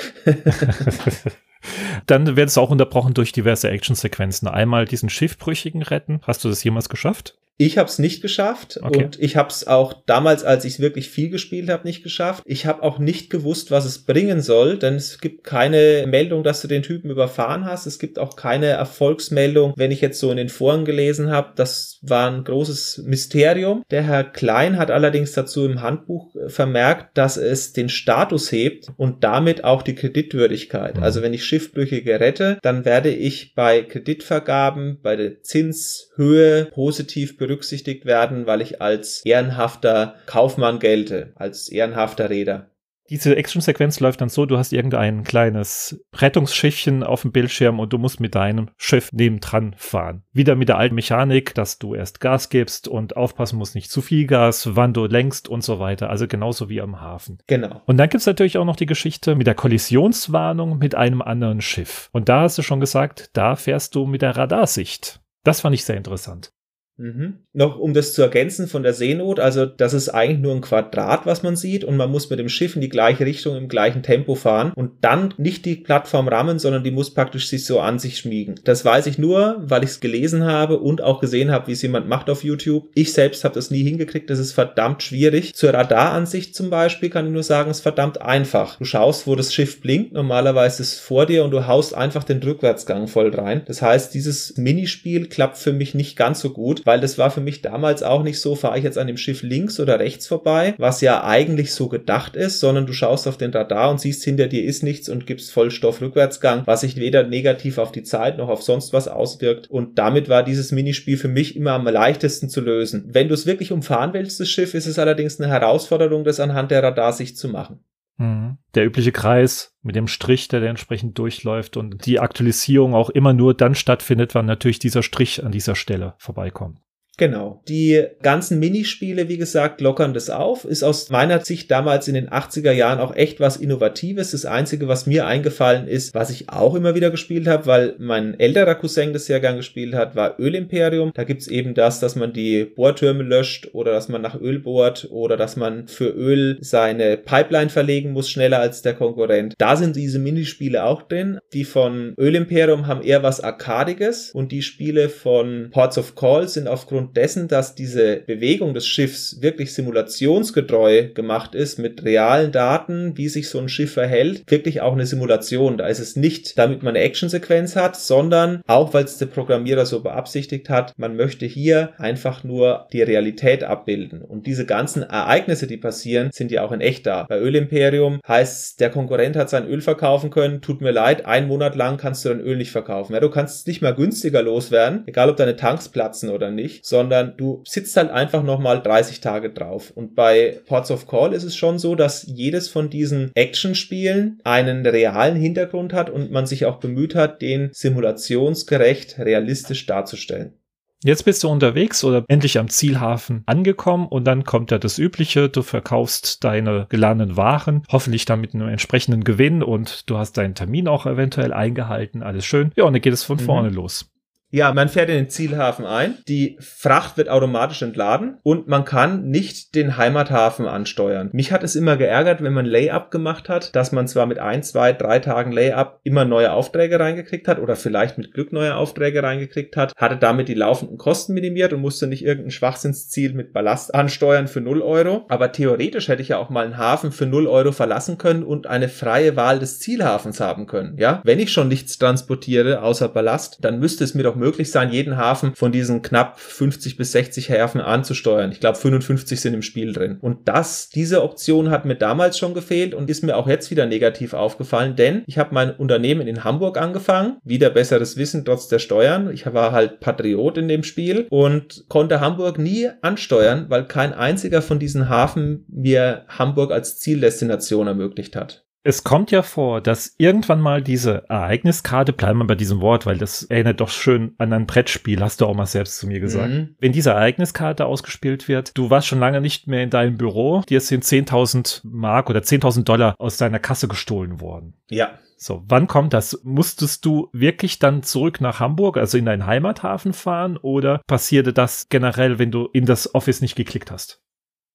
Dann wird es auch unterbrochen durch diverse Actionsequenzen. Einmal diesen Schiffbrüchigen retten. Hast du das jemals geschafft? Ich habe es nicht geschafft, okay. Und ich habe es auch damals, als ich wirklich viel gespielt habe, nicht geschafft. Ich habe auch nicht gewusst, was es bringen soll, denn es gibt keine Meldung, dass du den Typen überfahren hast. Es gibt auch keine Erfolgsmeldung, wenn ich jetzt so in den Foren gelesen habe. Das war ein großes Mysterium. Der Herr Klein hat allerdings dazu im Handbuch vermerkt, dass es den Status hebt und damit auch die Kreditwürdigkeit. Mhm. Also wenn ich Schiffbrüchige rette, dann werde ich bei Kreditvergaben, bei der Zinshöhe positiv berücksichtigt werden, weil ich als ehrenhafter Kaufmann gelte, als ehrenhafter Reeder. Diese Action-Sequenz läuft dann so, du hast irgendein kleines Rettungsschiffchen auf dem Bildschirm und du musst mit deinem Schiff nebendran fahren. Wieder mit der alten Mechanik, dass du erst Gas gibst und aufpassen musst, nicht zu viel Gas, wann du lenkst und so weiter. Also genauso wie am Hafen. Genau. Und dann gibt es natürlich auch noch die Geschichte mit der Kollisionswarnung mit einem anderen Schiff. Und da hast du schon gesagt, da fährst du mit der Radarsicht. Das fand ich sehr interessant. Mhm. Noch um das zu ergänzen von der Seenot, also das ist eigentlich nur ein Quadrat, was man sieht, und man muss mit dem Schiff in die gleiche Richtung im gleichen Tempo fahren und dann nicht die Plattform rammen, sondern die muss praktisch sich so an sich schmiegen. Das weiß ich nur, weil ich es gelesen habe und auch gesehen habe, wie es jemand macht auf YouTube. Ich selbst habe das nie hingekriegt, das ist verdammt schwierig. Zur Radaransicht zum Beispiel kann ich nur sagen, es ist verdammt einfach. Du schaust, wo das Schiff blinkt, normalerweise ist es vor dir, und du haust einfach den Rückwärtsgang voll rein. Das heißt, dieses Minispiel klappt für mich nicht ganz so gut, weil das war für mich damals auch nicht so, fahre ich jetzt an dem Schiff links oder rechts vorbei, was ja eigentlich so gedacht ist, sondern du schaust auf den Radar und siehst, hinter dir ist nichts und gibst Vollstoff Rückwärtsgang, was sich weder negativ auf die Zeit noch auf sonst was auswirkt, und damit war dieses Minispiel für mich immer am leichtesten zu lösen. Wenn du es wirklich umfahren willst, das Schiff, ist es allerdings eine Herausforderung, das anhand der Radarsicht zu machen. Der übliche Kreis mit dem Strich, der, der entsprechend durchläuft, und die Aktualisierung auch immer nur dann stattfindet, wann natürlich dieser Strich an dieser Stelle vorbeikommt. Genau. Die ganzen Minispiele, wie gesagt, lockern das auf. Ist aus meiner Sicht damals in den achtziger Jahren auch echt was Innovatives. Das Einzige, was mir eingefallen ist, was ich auch immer wieder gespielt habe, weil mein älterer Cousin das sehr gern gespielt hat, war Ölimperium. Da gibt's eben das, dass man die Bohrtürme löscht oder dass man nach Öl bohrt oder dass man für Öl seine Pipeline verlegen muss, schneller als der Konkurrent. Da sind diese Minispiele auch drin. Die von Ölimperium haben eher was Arkadiges, und die Spiele von Ports of Call sind aufgrund dessen, dass diese Bewegung des Schiffs wirklich simulationsgetreu gemacht ist mit realen Daten, wie sich so ein Schiff verhält, wirklich auch eine Simulation. Da ist es nicht, damit man eine Actionsequenz hat, sondern auch, weil es der Programmierer so beabsichtigt hat, man möchte hier einfach nur die Realität abbilden. Und diese ganzen Ereignisse, die passieren, sind ja auch in echt da. Bei Ölimperium heißt es, der Konkurrent hat sein Öl verkaufen können, tut mir leid, einen Monat lang kannst du dein Öl nicht verkaufen. Ja, du kannst es nicht mal günstiger loswerden, egal ob deine Tanks platzen oder nicht, sondern du sitzt halt einfach nochmal dreißig Tage drauf. Und bei Ports of Call ist es schon so, dass jedes von diesen Action-Spielen einen realen Hintergrund hat und man sich auch bemüht hat, den simulationsgerecht realistisch darzustellen. Jetzt bist du unterwegs oder endlich am Zielhafen angekommen, und dann kommt ja das Übliche, du verkaufst deine geladenen Waren, hoffentlich dann mit einem entsprechenden Gewinn, und du hast deinen Termin auch eventuell eingehalten, alles schön. Ja, und dann geht es von mhm. vorne los. Ja, man fährt in den Zielhafen ein, die Fracht wird automatisch entladen und man kann nicht den Heimathafen ansteuern. Mich hat es immer geärgert, wenn man Layup gemacht hat, dass man zwar mit ein, zwei, drei Tagen Layup immer neue Aufträge reingekriegt hat oder vielleicht mit Glück neue Aufträge reingekriegt hat, hatte damit die laufenden Kosten minimiert und musste nicht irgendein Schwachsinnsziel mit Ballast ansteuern für null Euro. Aber theoretisch hätte ich ja auch mal einen Hafen für null Euro verlassen können und eine freie Wahl des Zielhafens haben können. Ja, wenn ich schon nichts transportiere außer Ballast, dann müsste es mir doch möglich sein, jeden Hafen von diesen knapp fünfzig bis sechzig Häfen anzusteuern. Ich glaube, fünfundfünfzig sind im Spiel drin. Und das, diese Option hat mir damals schon gefehlt und ist mir auch jetzt wieder negativ aufgefallen, denn ich habe mein Unternehmen in Hamburg angefangen, wieder besseres Wissen trotz der Steuern. Ich war halt Patriot in dem Spiel und konnte Hamburg nie ansteuern, weil kein einziger von diesen Hafen mir Hamburg als Zieldestination ermöglicht hat. Es kommt ja vor, dass irgendwann mal diese Ereigniskarte, bleiben wir bei diesem Wort, weil das erinnert doch schön an ein Brettspiel, hast du auch mal selbst zu mir gesagt. Mhm. Wenn diese Ereigniskarte ausgespielt wird, du warst schon lange nicht mehr in deinem Büro, dir sind zehntausend Mark oder zehntausend Dollar aus deiner Kasse gestohlen worden. Ja. So, wann kommt das? Musstest du wirklich dann zurück nach Hamburg, also in deinen Heimathafen fahren, oder passierte das generell, wenn du in das Office nicht geklickt hast?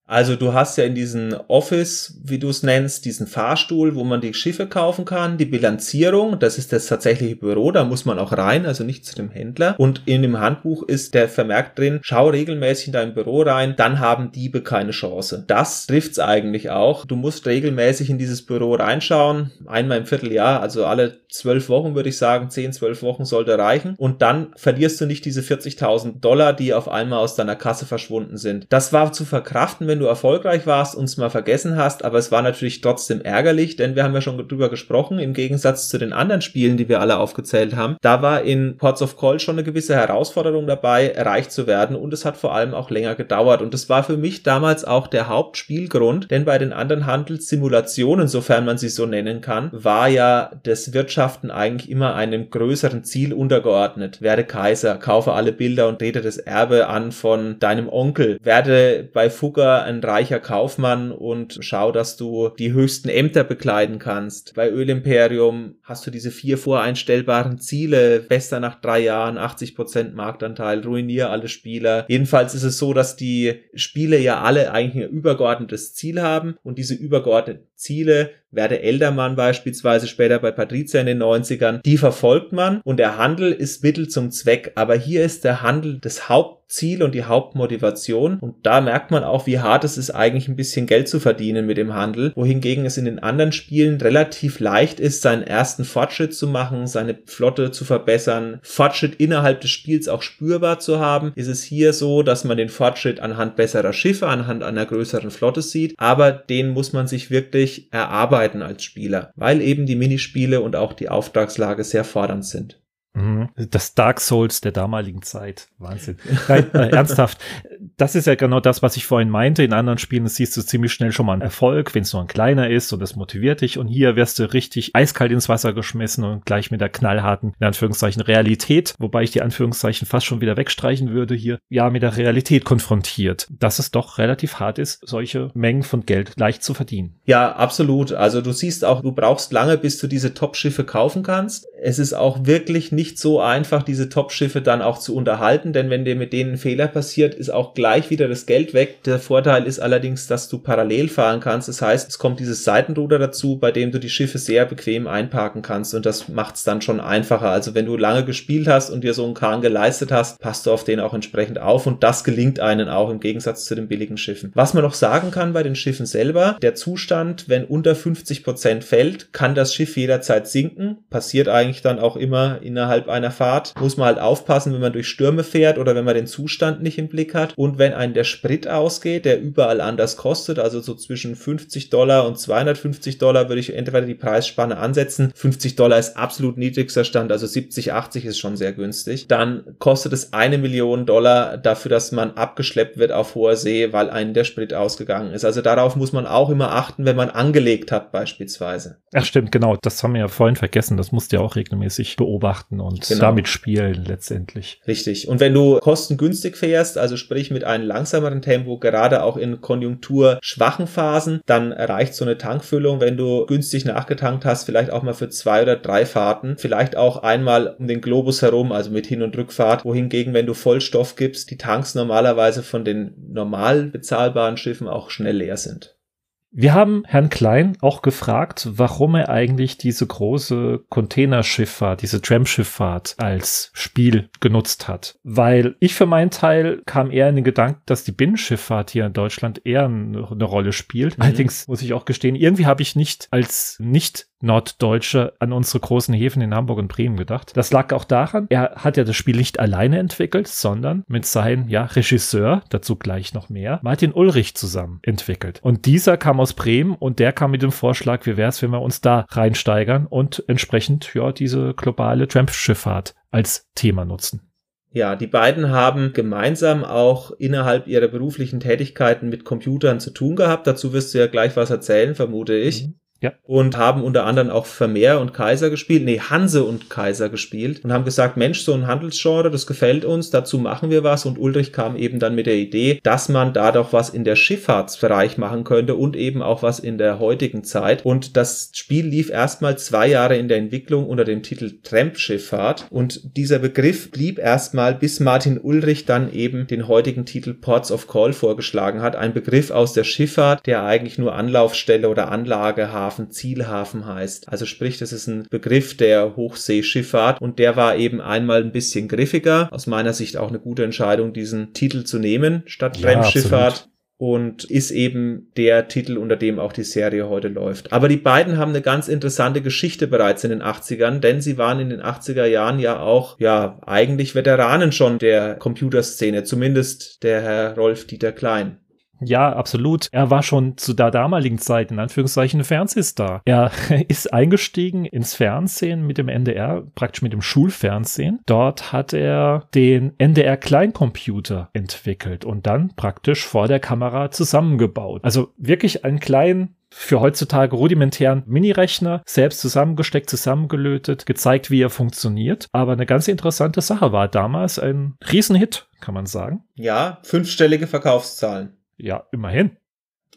Also du hast ja in diesen Office, wie du es nennst, diesen Fahrstuhl, wo man die Schiffe kaufen kann, die Bilanzierung, das ist das tatsächliche Büro, da muss man auch rein, also nicht zu dem Händler. Und in dem Handbuch ist der Vermerk drin, schau regelmäßig in dein Büro rein, dann haben Diebe keine Chance. Das trifft's eigentlich auch. Du musst regelmäßig in dieses Büro reinschauen, einmal im Vierteljahr, also alle zwölf Wochen würde ich sagen, zehn, zwölf Wochen sollte reichen. Und dann verlierst du nicht diese vierzigtausend Dollar, die auf einmal aus deiner Kasse verschwunden sind. Das war zu verkraften, wenn du erfolgreich warst und es mal vergessen hast, aber es war natürlich trotzdem ärgerlich, denn wir haben ja schon drüber gesprochen, im Gegensatz zu den anderen Spielen, die wir alle aufgezählt haben, da war in Ports of Call schon eine gewisse Herausforderung dabei, reich zu werden, und es hat vor allem auch länger gedauert, und das war für mich damals auch der Hauptspielgrund, denn bei den anderen Handelssimulationen, sofern man sie so nennen kann, war ja das Wirtschaften eigentlich immer einem größeren Ziel untergeordnet. Werde Kaiser, kaufe alle Bilder und rede das Erbe an von deinem Onkel, werde bei Fugger ein reicher Kaufmann und schau, dass du die höchsten Ämter bekleiden kannst. Bei Ölimperium hast du diese vier voreinstellbaren Ziele, bester nach drei Jahren, achtzig Prozent Marktanteil, ruinier alle Spieler. Jedenfalls ist es so, dass die Spiele ja alle eigentlich ein übergeordnetes Ziel haben und diese übergeordneten Ziele, Werde Eldermann beispielsweise später bei Patrizia in den neunzigern, die verfolgt man und der Handel ist Mittel zum Zweck, aber hier ist der Handel das Hauptziel und die Hauptmotivation und da merkt man auch, wie hart es ist, eigentlich ein bisschen Geld zu verdienen mit dem Handel, wohingegen es in den anderen Spielen relativ leicht ist, seinen ersten Fortschritt zu machen, seine Flotte zu verbessern, Fortschritt innerhalb des Spiels auch spürbar zu haben. Ist es hier so, dass man den Fortschritt anhand besserer Schiffe, anhand einer größeren Flotte sieht, aber den muss man sich wirklich erarbeiten als Spieler, weil eben die Minispiele und auch die Auftragslage sehr fordernd sind. Das Dark Souls der damaligen Zeit. Wahnsinn. Nein, äh, ernsthaft. Das ist ja genau das, was ich vorhin meinte. In anderen Spielen siehst du ziemlich schnell schon mal einen Erfolg, wenn es nur ein kleiner ist und das motiviert dich. Und hier wirst du richtig eiskalt ins Wasser geschmissen und gleich mit der knallharten, in Anführungszeichen, Realität, wobei ich die Anführungszeichen fast schon wieder wegstreichen würde hier, ja, mit der Realität konfrontiert. Dass es doch relativ hart ist, solche Mengen von Geld leicht zu verdienen. Ja, absolut. Also du siehst auch, du brauchst lange, bis du diese Top-Schiffe kaufen kannst. Es ist auch wirklich nicht so einfach, diese Top-Schiffe dann auch zu unterhalten, denn wenn dir mit denen ein Fehler passiert, ist auch gleich wieder das Geld weg. Der Vorteil ist allerdings, dass du parallel fahren kannst. Das heißt, es kommt dieses Seitenruder dazu, bei dem du die Schiffe sehr bequem einparken kannst und das macht es dann schon einfacher. Also wenn du lange gespielt hast und dir so einen Kahn geleistet hast, passt du auf den auch entsprechend auf und das gelingt einen auch im Gegensatz zu den billigen Schiffen. Was man noch sagen kann bei den Schiffen selber, der Zustand, wenn unter fünfzig Prozent fällt, kann das Schiff jederzeit sinken. Passiert eigentlich dann auch immer innerhalb einer Fahrt, muss man halt aufpassen, wenn man durch Stürme fährt oder wenn man den Zustand nicht im Blick hat und wenn einem der Sprit ausgeht, der überall anders kostet, also so zwischen fünfzig Dollar und zweihundertfünfzig Dollar würde ich entweder die Preisspanne ansetzen, fünfzig Dollar ist absolut niedrigster Stand, also siebzig, achtzig ist schon sehr günstig, dann kostet es eine Million Dollar dafür, dass man abgeschleppt wird auf hoher See, weil einem der Sprit ausgegangen ist, also darauf muss man auch immer achten, wenn man angelegt hat beispielsweise. Ach stimmt, genau, das haben wir ja vorhin vergessen, das musst du ja auch regelmäßig beobachten und genau. Damit spielen letztendlich. Richtig. Und wenn du kostengünstig fährst, also sprich mit einem langsameren Tempo, gerade auch in konjunkturschwachen Phasen, dann reicht so eine Tankfüllung, wenn du günstig nachgetankt hast, vielleicht auch mal für zwei oder drei Fahrten, vielleicht auch einmal um den Globus herum, also mit Hin- und Rückfahrt, wohingegen, wenn du Vollstoff gibst, die Tanks normalerweise von den normal bezahlbaren Schiffen auch schnell leer sind. Wir haben Herrn Klein auch gefragt, warum er eigentlich diese große Containerschifffahrt, diese Tramschifffahrt als Spiel genutzt hat. Weil ich für meinen Teil kam eher in den Gedanken, dass die Binnenschifffahrt hier in Deutschland eher eine Rolle spielt. Mhm. Allerdings muss ich auch gestehen, irgendwie habe ich nicht als nicht Norddeutsche an unsere großen Häfen in Hamburg und Bremen gedacht. Das lag auch daran, er hat ja das Spiel nicht alleine entwickelt, sondern mit seinem ja, Regisseur, dazu gleich noch mehr, Martin Ulrich zusammen entwickelt. Und dieser kam aus Bremen und der kam mit dem Vorschlag, wie wäre es, wenn wir uns da reinsteigern und entsprechend ja diese globale Tramschifffahrt als Thema nutzen. Ja, die beiden haben gemeinsam auch innerhalb ihrer beruflichen Tätigkeiten mit Computern zu tun gehabt. Dazu wirst du ja gleich was erzählen, vermute ich. Mhm. Ja. Und haben unter anderem auch Vermeer und Kaiser gespielt, nee, Hanse und Kaiser gespielt und haben gesagt, Mensch, so ein Handelsgenre, das gefällt uns, dazu machen wir was und Ulrich kam eben dann mit der Idee, dass man da doch was in der Schifffahrtsbereich machen könnte und eben auch was in der heutigen Zeit und das Spiel lief erstmal zwei Jahre in der Entwicklung unter dem Titel Trampschifffahrt und dieser Begriff blieb erstmal, bis Martin Ulrich dann eben den heutigen Titel Ports of Call vorgeschlagen hat, ein Begriff aus der Schifffahrt, der eigentlich nur Anlaufstelle oder Anlage haben. Zielhafen heißt. Also sprich, das ist ein Begriff der Hochseeschifffahrt und der war eben einmal ein bisschen griffiger. Aus meiner Sicht auch eine gute Entscheidung, diesen Titel zu nehmen statt Fremdschifffahrt. Ja, und ist eben der Titel, unter dem auch die Serie heute läuft. Aber die beiden haben eine ganz interessante Geschichte bereits in den achtzigern, denn sie waren in den achtziger Jahren ja auch, ja, eigentlich Veteranen schon der Computerszene, zumindest der Herr Rolf-Dieter Klein. Ja, absolut. Er war schon zu der damaligen Zeit, in Anführungszeichen, ein Fernsehstar. Er ist eingestiegen ins Fernsehen mit dem N D R, praktisch mit dem Schulfernsehen. Dort hat er den N D R Kleincomputer entwickelt und dann praktisch vor der Kamera zusammengebaut. Also wirklich einen kleinen, für heutzutage rudimentären Minirechner, selbst zusammengesteckt, zusammengelötet, gezeigt, wie er funktioniert. Aber eine ganz interessante Sache war damals ein Riesenhit, kann man sagen. Ja, fünfstellige Verkaufszahlen. Ja, immerhin.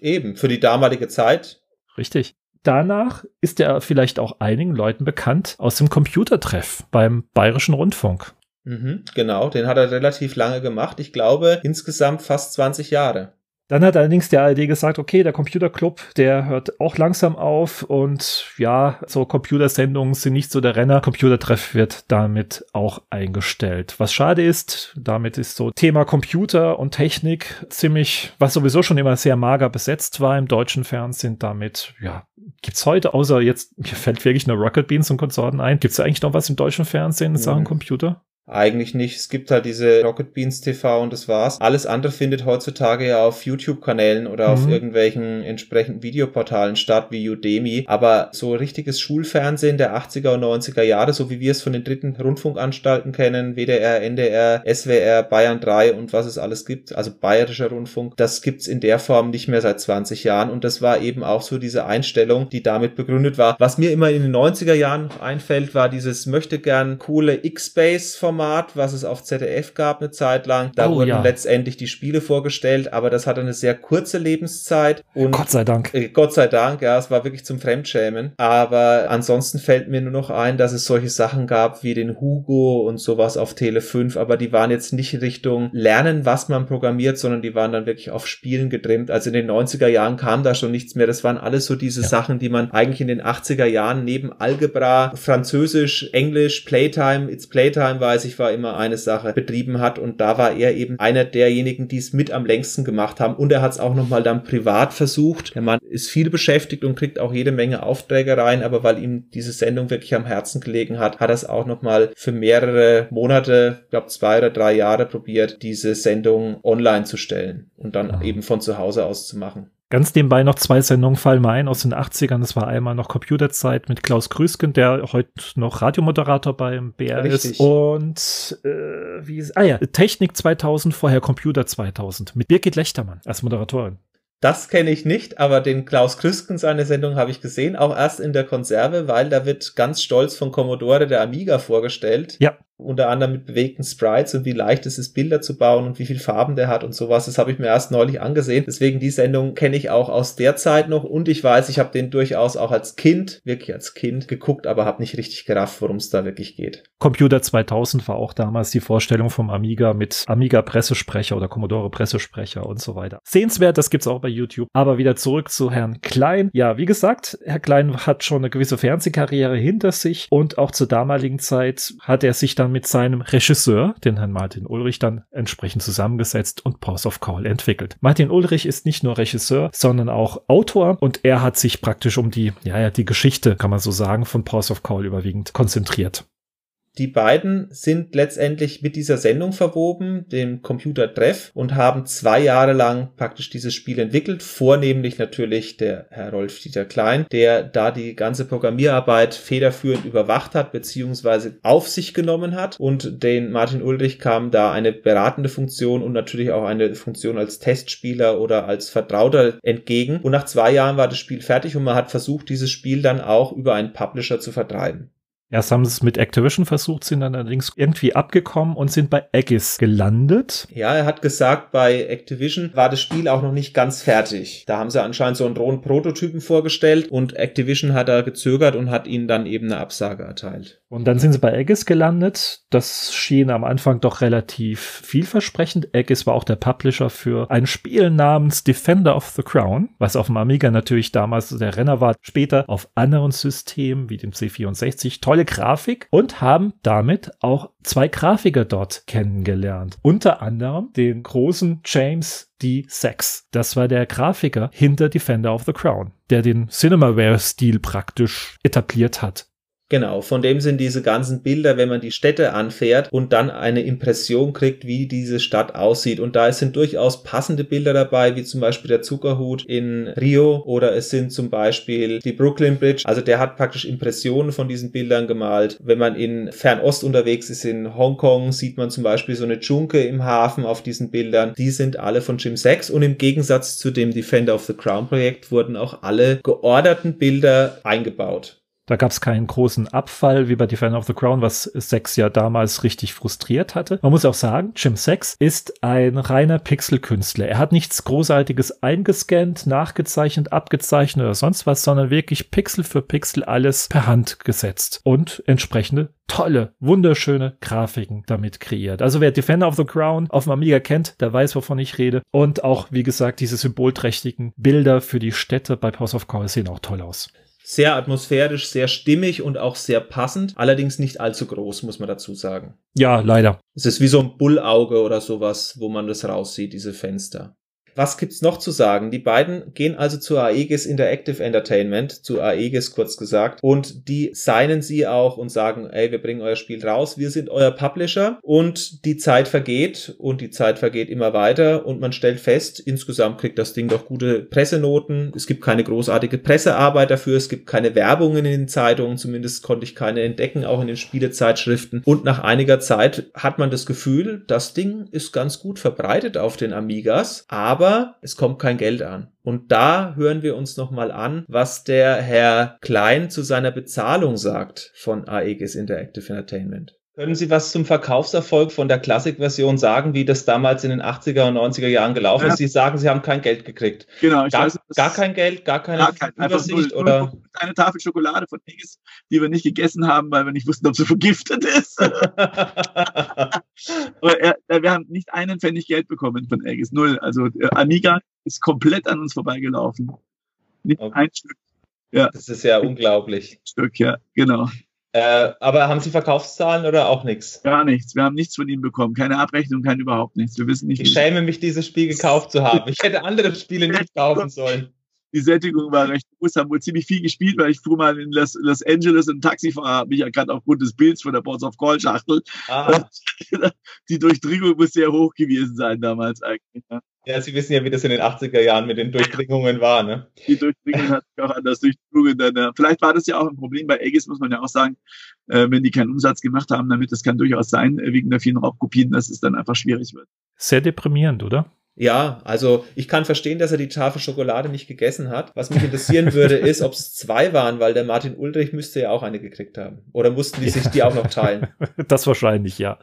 Eben, für die damalige Zeit. Richtig. Danach ist er vielleicht auch einigen Leuten bekannt aus dem Computertreff beim Bayerischen Rundfunk. Mhm, genau, den hat er relativ lange gemacht. Ich glaube, insgesamt fast zwanzig Jahre. Dann hat allerdings der A R D gesagt, okay, der Computerclub, der hört auch langsam auf und ja, so Computersendungen sind nicht so der Renner. Computertreff wird damit auch eingestellt. Was schade ist, damit ist so Thema Computer und Technik ziemlich, was sowieso schon immer sehr mager besetzt war im deutschen Fernsehen, damit, ja, gibt's heute, außer jetzt, mir fällt wirklich nur Rocket Beans und Konsorten ein, gibt's da eigentlich noch was im deutschen Fernsehen in Sachen Computer? Eigentlich nicht. Es gibt halt diese Rocket Beans T V und das war's. Alles andere findet heutzutage ja auf YouTube-Kanälen oder mhm. auf irgendwelchen entsprechenden Videoportalen statt, wie Udemy. Aber so richtiges Schulfernsehen der achtziger und neunziger Jahre, so wie wir es von den dritten Rundfunkanstalten kennen, W D R, N D R, S W R, Bayern drei und was es alles gibt, also Bayerischer Rundfunk, das gibt's in der Form nicht mehr seit zwanzig Jahren. Und das war eben auch so diese Einstellung, die damit begründet war. Was mir immer in den neunziger Jahren einfällt, war dieses möchte gern coole X-Space-Format, was es auf Z D F gab eine Zeit lang. Da oh, wurden ja. letztendlich die Spiele vorgestellt, aber das hatte eine sehr kurze Lebenszeit. Und Gott sei Dank. Äh, Gott sei Dank, ja, es war wirklich zum Fremdschämen. Aber ansonsten fällt mir nur noch ein, dass es solche Sachen gab wie den Hugo und sowas auf Tele fünf, aber die waren jetzt nicht in Richtung Lernen, was man programmiert, sondern die waren dann wirklich auf Spielen getrimmt. Also in den neunziger Jahren kam da schon nichts mehr. Das waren alles so diese ja. Sachen, die man eigentlich in den achtziger Jahren neben Algebra, Französisch, Englisch, Playtime, It's Playtime weiß ich, war immer eine Sache betrieben hat und da war er eben einer derjenigen, die es mit am längsten gemacht haben und er hat es auch nochmal dann privat versucht. Der Mann ist viel beschäftigt und kriegt auch jede Menge Aufträge rein, aber weil ihm diese Sendung wirklich am Herzen gelegen hat, hat er es auch nochmal für mehrere Monate, ich glaube zwei oder drei Jahre probiert, diese Sendung online zu stellen und dann mhm. eben von zu Hause aus zu machen. Ganz nebenbei noch zwei Sendungen fallen mir ein aus den achtzigern. Das war einmal noch Computerzeit mit Klaus Krüsken, der heute noch Radiomoderator beim B R Richtig. Ist. Und äh, wie ist, ah ja, Technik zweitausend, vorher Computer zweitausend mit Birgit Lechtermann als Moderatorin. Das kenne ich nicht, aber den Klaus Krüsken seine Sendung habe ich gesehen, auch erst in der Konserve, weil da wird ganz stolz von Commodore der Amiga vorgestellt. Ja. Unter anderem mit bewegten Sprites und wie leicht es ist, Bilder zu bauen und wie viel Farben der hat und sowas. Das habe ich mir erst neulich angesehen. Deswegen die Sendung kenne ich auch aus der Zeit noch und ich weiß, ich habe den durchaus auch als Kind, wirklich als Kind geguckt, aber habe nicht richtig gerafft, worum es da wirklich geht. Computer zweitausend war auch damals die Vorstellung vom Amiga mit Amiga-Pressesprecher oder Commodore-Pressesprecher und so weiter. Sehenswert, das gibt's auch bei YouTube. Aber wieder zurück zu Herrn Klein. Ja, wie gesagt, Herr Klein hat schon eine gewisse Fernsehkarriere hinter sich und auch zur damaligen Zeit hat er sich dann mit seinem Regisseur, den Herrn Martin Ulrich, dann entsprechend zusammengesetzt und Ports of Call entwickelt. Martin Ulrich ist nicht nur Regisseur, sondern auch Autor und er hat sich praktisch um die, ja, ja, die Geschichte, kann man so sagen, von Ports of Call überwiegend konzentriert. Die beiden sind letztendlich mit dieser Sendung verwoben, dem Computertreff, und haben zwei Jahre lang praktisch dieses Spiel entwickelt, vornehmlich natürlich der Herr Rolf-Dieter Klein, der da die ganze Programmierarbeit federführend überwacht hat, beziehungsweise auf sich genommen hat und den Martin Ulrich kam da eine beratende Funktion und natürlich auch eine Funktion als Testspieler oder als Vertrauter entgegen und nach zwei Jahren war das Spiel fertig und man hat versucht, dieses Spiel dann auch über einen Publisher zu vertreiben. Erst haben sie es mit Activision versucht, sind dann allerdings irgendwie abgekommen und sind bei Aegis gelandet. Ja, er hat gesagt, bei Activision war das Spiel auch noch nicht ganz fertig. Da haben sie anscheinend so einen rohen Prototypen vorgestellt und Activision hat da gezögert und hat ihnen dann eben eine Absage erteilt. Und dann sind sie bei Aegis gelandet. Das schien am Anfang doch relativ vielversprechend. Aegis war auch der Publisher für ein Spiel namens Defender of the Crown, was auf dem Amiga natürlich damals der Renner war. Später auf anderen Systemen wie dem C vierundsechzig toll Grafik und haben damit auch zwei Grafiker dort kennengelernt. Unter anderem den großen James D. Sachs. Das war der Grafiker hinter Defender of the Crown, der den Cinemaware-Stil praktisch etabliert hat. Genau, von dem sind diese ganzen Bilder, wenn man die Städte anfährt und dann eine Impression kriegt, wie diese Stadt aussieht. Und da sind durchaus passende Bilder dabei, wie zum Beispiel der Zuckerhut in Rio oder es sind zum Beispiel die Brooklyn Bridge. Also der hat praktisch Impressionen von diesen Bildern gemalt. Wenn man in Fernost unterwegs ist, in Hongkong, sieht man zum Beispiel so eine Dschunke im Hafen auf diesen Bildern. Die sind alle von Jim Sachs und im Gegensatz zu dem Defender of the Crown Projekt wurden auch alle georderten Bilder eingebaut. Da gab es keinen großen Abfall wie bei Defender of the Crown, was Sachs ja damals richtig frustriert hatte. Man muss auch sagen, Jim Sachs ist ein reiner Pixelkünstler. Er hat nichts Großartiges eingescannt, nachgezeichnet, abgezeichnet oder sonst was, sondern wirklich Pixel für Pixel alles per Hand gesetzt und entsprechende tolle, wunderschöne Grafiken damit kreiert. Also wer Defender of the Crown auf dem Amiga kennt, der weiß, wovon ich rede. Und auch, wie gesagt, diese symbolträchtigen Bilder für die Städte bei Ports of Call sehen auch toll aus. Sehr atmosphärisch, sehr stimmig und auch sehr passend, allerdings nicht allzu groß, muss man dazu sagen. Ja, leider. Es ist wie so ein Bullauge oder sowas, wo man das raussieht, diese Fenster. Was gibt's noch zu sagen? Die beiden gehen also zu Aegis Interactive Entertainment, zu Aegis kurz gesagt, und die signen sie auch und sagen, ey, wir bringen euer Spiel raus, wir sind euer Publisher, und die Zeit vergeht und die Zeit vergeht immer weiter und man stellt fest, insgesamt kriegt das Ding doch gute Pressenoten, es gibt keine großartige Pressearbeit dafür, es gibt keine Werbung in den Zeitungen, zumindest konnte ich keine entdecken, auch in den Spielezeitschriften, und nach einiger Zeit hat man das Gefühl, das Ding ist ganz gut verbreitet auf den Amigas, aber Aber es kommt kein Geld an. Und da hören wir uns nochmal an, was der Herr Klein zu seiner Bezahlung sagt von Aegis Interactive Entertainment. Können Sie was zum Verkaufserfolg von der Classic-Version sagen, wie das damals in den achtziger und neunziger Jahren gelaufen ist? Ja. Sie sagen, Sie haben kein Geld gekriegt. Genau. Ich gar, weiß, gar kein Geld, gar keine gar kein, Übersicht? Null, oder? Null, eine Tafel Schokolade von Aegis, die wir nicht gegessen haben, weil wir nicht wussten, ob sie vergiftet ist. Aber er, wir haben nicht einen Pfennig Geld bekommen von Aegis. Null. Also Amiga ist komplett an uns vorbeigelaufen. Nicht okay. ein Stück. Ja. Das ist ja unglaublich. Ein Stück, ja, genau. Äh, aber haben Sie Verkaufszahlen oder auch nichts? Gar nichts. Wir haben nichts von Ihnen bekommen. Keine Abrechnung, kein überhaupt nichts. Wir wissen nicht. Ich schäme mich, dieses Spiel gekauft zu haben. Ich hätte andere Spiele nicht kaufen sollen. Die Sättigung war recht groß, haben wohl ziemlich viel gespielt, weil ich fuhr mal in Los, Los Angeles ein Taxifahrer, habe mich ja gerade aufgrund des Bilds von der Ports of Call Schachtel. Ah. Die Durchdringung muss sehr hoch gewesen sein damals eigentlich. Ja. Ja, Sie wissen ja, wie das in den achtziger Jahren mit den Durchdringungen war, ne? Die Durchdringung hat sich auch anders durchdrungen. Vielleicht war das ja auch ein Problem bei Aegis, muss man ja auch sagen, wenn die keinen Umsatz gemacht haben, damit das kann durchaus sein, wegen der vielen Raubkopien, dass es dann einfach schwierig wird. Sehr deprimierend, oder? Ja, also ich kann verstehen, dass er die Tafel Schokolade nicht gegessen hat. Was mich interessieren würde, ist, ob es zwei waren, weil der Martin Ulrich müsste ja auch eine gekriegt haben. Oder mussten die ja. sich die auch noch teilen? Das wahrscheinlich, ja.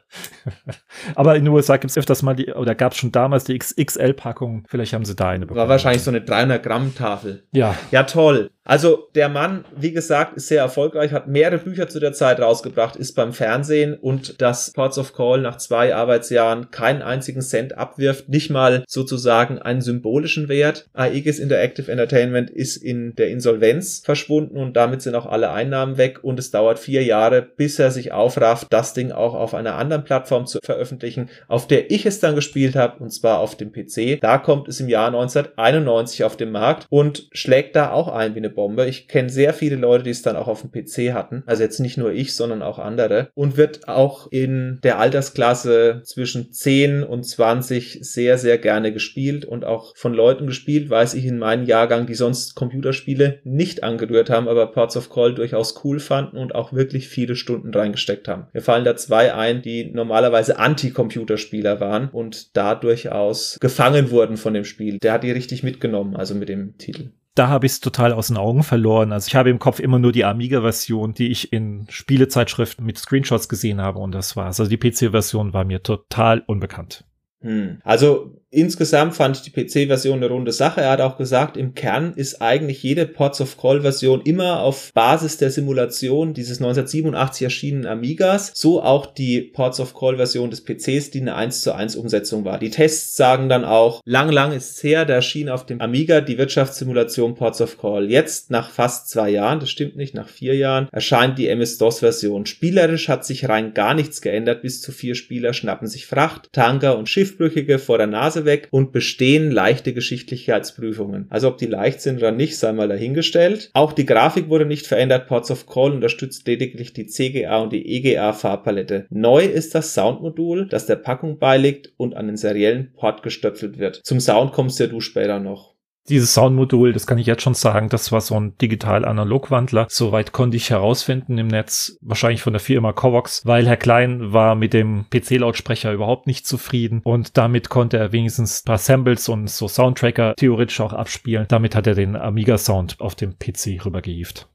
Aber in den U S A gibt es öfters mal, die, oder gab es schon damals die X X L-Packung. Vielleicht haben sie da eine bekommen. War wahrscheinlich so eine dreihundert Gramm Tafel. Ja. Ja, toll. Also der Mann, wie gesagt, ist sehr erfolgreich, hat mehrere Bücher zu der Zeit rausgebracht, ist beim Fernsehen, und dass Ports of Call nach zwei Arbeitsjahren keinen einzigen Cent abwirft, nicht mal sozusagen einen symbolischen Wert. Aegis Interactive Entertainment ist in der Insolvenz verschwunden und damit sind auch alle Einnahmen weg, und es dauert vier Jahre, bis er sich aufrafft, das Ding auch auf einer anderen Plattform zu veröffentlichen, auf der ich es dann gespielt habe, und zwar auf dem P C. Da kommt es im Jahr neunzehnhunderteinundneunzig auf den Markt und schlägt da auch ein wie eine Bombe. Ich kenne sehr viele Leute, die es dann auch auf dem P C hatten. Also jetzt nicht nur ich, sondern auch andere. Und wird auch in der Altersklasse zwischen zehn und zwanzig sehr, sehr gerne gespielt und auch von Leuten gespielt, weiß ich in meinem Jahrgang, die sonst Computerspiele nicht angerührt haben, aber Ports of Call durchaus cool fanden und auch wirklich viele Stunden reingesteckt haben. Mir fallen da zwei ein, die normalerweise Anti-Computerspieler waren und da durchaus gefangen wurden von dem Spiel. Der hat die richtig mitgenommen, also mit dem Titel. Da habe ich es total aus den Augen verloren. Also ich habe im Kopf immer nur die Amiga-Version, die ich in Spielezeitschriften mit Screenshots gesehen habe, und das war's. Also die P C-Version war mir total unbekannt. Hm. Also insgesamt fand ich die P C-Version eine runde Sache. Er hat auch gesagt, im Kern ist eigentlich jede Ports of Call-Version immer auf Basis der Simulation dieses neunzehnhundertsiebenundachtzig erschienenen Amigas, so auch die Ports of Call-Version des P Cs, die eine eins zu eins Umsetzung war. Die Tests sagen dann auch, lang, lang ist es her, da erschien auf dem Amiga die Wirtschaftssimulation Ports of Call. Jetzt, nach fast zwei Jahren, das stimmt nicht, nach vier Jahren, erscheint die M S-DOS-Version. Spielerisch hat sich rein gar nichts geändert, bis zu vier Spieler schnappen sich Fracht, Tanker und Schiffbrüchige vor der Nase weg und bestehen leichte Geschicklichkeitsprüfungen. Also ob die leicht sind oder nicht, sei mal dahingestellt. Auch die Grafik wurde nicht verändert. Ports of Call unterstützt lediglich die C G A und die E G A Farbpalette. Neu ist das Soundmodul, das der Packung beiliegt und an den seriellen Port gestöpselt wird. Zum Sound kommst ja du später noch. Dieses Soundmodul, das kann ich jetzt schon sagen, das war so ein Digital-Analog-Wandler. Soweit konnte ich herausfinden im Netz, wahrscheinlich von der Firma Covox, weil Herr Klein war mit dem P C-Lautsprecher überhaupt nicht zufrieden und damit konnte er wenigstens ein paar Samples und so Soundtracker theoretisch auch abspielen. Damit hat er den Amiga-Sound auf dem P C rübergehievt.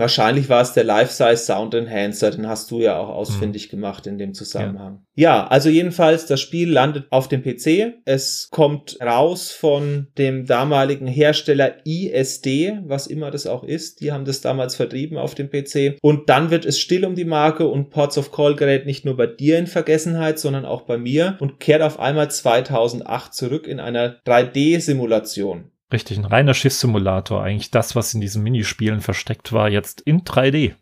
Wahrscheinlich war es der Life Size Sound Enhancer, den hast du ja auch ausfindig mhm. gemacht in dem Zusammenhang. Ja. ja, also jedenfalls, das Spiel landet auf dem P C. Es kommt raus von dem damaligen Hersteller I S D, was immer das auch ist. Die haben das damals vertrieben auf dem P C. Und dann wird es still um die Marke und Ports of Call gerät nicht nur bei dir in Vergessenheit, sondern auch bei mir und kehrt auf einmal zweitausendacht zurück in einer drei D Simulation. Richtig, ein reiner Schiffssimulator. Eigentlich das, was in diesen Minispielen versteckt war, jetzt in drei D.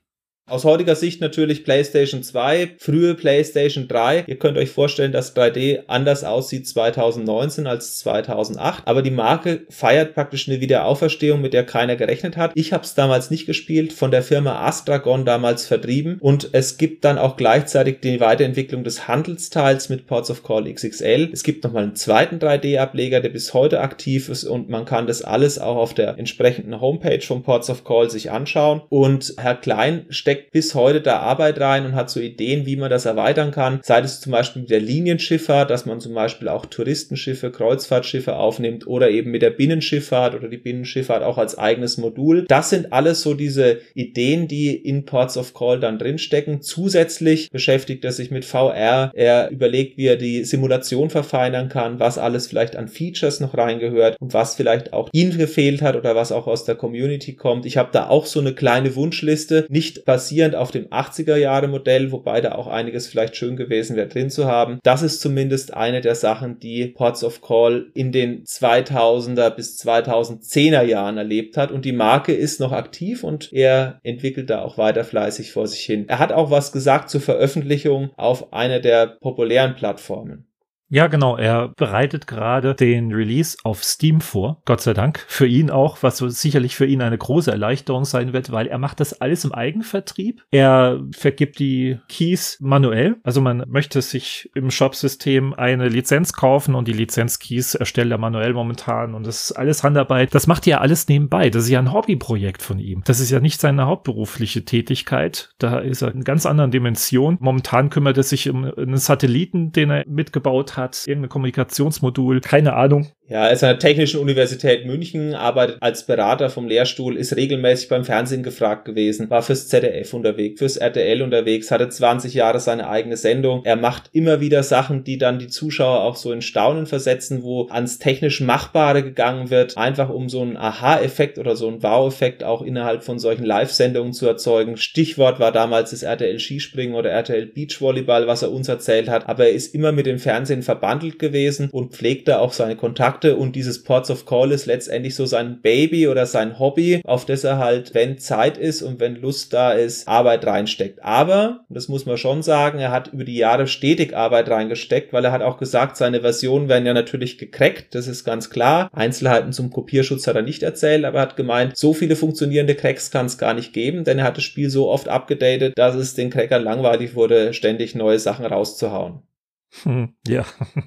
Aus heutiger Sicht natürlich PlayStation zwei, frühe PlayStation drei. Ihr könnt euch vorstellen, dass drei D anders aussieht zweitausendneunzehn als zweitausendacht. Aber die Marke feiert praktisch eine Wiederauferstehung, mit der keiner gerechnet hat. Ich habe es damals nicht gespielt, von der Firma Astragon damals vertrieben. Und es gibt dann auch gleichzeitig die Weiterentwicklung des Handelsteils mit Ports of Call X X L. Es gibt nochmal einen zweiten drei D Ableger, der bis heute aktiv ist. Und man kann das alles auch auf der entsprechenden Homepage von Ports of Call sich anschauen. Und Herr Klein steckt bis heute da Arbeit rein und hat so Ideen, wie man das erweitern kann. Sei es zum Beispiel mit der Linienschifffahrt, dass man zum Beispiel auch Touristenschiffe, Kreuzfahrtschiffe aufnimmt oder eben mit der Binnenschifffahrt oder die Binnenschifffahrt auch als eigenes Modul. Das sind alles so diese Ideen, die in Ports of Call dann drinstecken. Zusätzlich beschäftigt er sich mit V R. Er überlegt, wie er die Simulation verfeinern kann, was alles vielleicht an Features noch reingehört und was vielleicht auch ihm gefehlt hat oder was auch aus der Community kommt. Ich habe da auch so eine kleine Wunschliste, nicht basierend auf dem achtziger Jahre Modell, wobei da auch einiges vielleicht schön gewesen wäre drin zu haben. Das ist zumindest eine der Sachen, die Ports of Call in den zweitausender bis zweitausendzehner Jahren erlebt hat, und die Marke ist noch aktiv und er entwickelt da auch weiter fleißig vor sich hin. Er hat auch was gesagt zur Veröffentlichung auf einer der populären Plattformen. Ja, genau. Er bereitet gerade den Release auf Steam vor. Gott sei Dank. Für ihn auch, was sicherlich für ihn eine große Erleichterung sein wird, weil er macht das alles im Eigenvertrieb. Er vergibt die Keys manuell. Also man möchte sich im Shop-System eine Lizenz kaufen und die Lizenz-Keys erstellt er manuell momentan und das ist alles Handarbeit. Das macht er ja alles nebenbei. Das ist ja ein Hobbyprojekt von ihm. Das ist ja nicht seine hauptberufliche Tätigkeit. Da ist er in ganz anderen Dimensionen. Momentan kümmert er sich um einen Satelliten, den er mitgebaut hat. hat, irgendein Kommunikationsmodul, keine Ahnung. Ja, er ist an der Technischen Universität München, arbeitet als Berater vom Lehrstuhl, ist regelmäßig beim Fernsehen gefragt gewesen, war fürs Z D F unterwegs, fürs R T L unterwegs, hatte zwanzig Jahre seine eigene Sendung. Er macht immer wieder Sachen, die dann die Zuschauer auch so in Staunen versetzen, wo ans technisch Machbare gegangen wird, einfach um so einen Aha-Effekt oder so einen Wow-Effekt auch innerhalb von solchen Live-Sendungen zu erzeugen. Stichwort war damals das R T L Skispringen oder R T L Beachvolleyball, was er uns erzählt hat, aber er ist immer mit dem Fernsehen verbandelt gewesen und pflegte auch seine Kontakte. Und dieses Ports of Call ist letztendlich so sein Baby oder sein Hobby, auf das er halt, wenn Zeit ist und wenn Lust da ist, Arbeit reinsteckt. Aber, und das muss man schon sagen, er hat über die Jahre stetig Arbeit reingesteckt, weil er hat auch gesagt, seine Versionen werden ja natürlich gecrackt, das ist ganz klar. Einzelheiten zum Kopierschutz hat er nicht erzählt, aber er hat gemeint, so viele funktionierende Cracks kann es gar nicht geben, denn er hat das Spiel so oft abgedatet, dass es den Crackern langweilig wurde, ständig neue Sachen rauszuhauen. Hm, ja.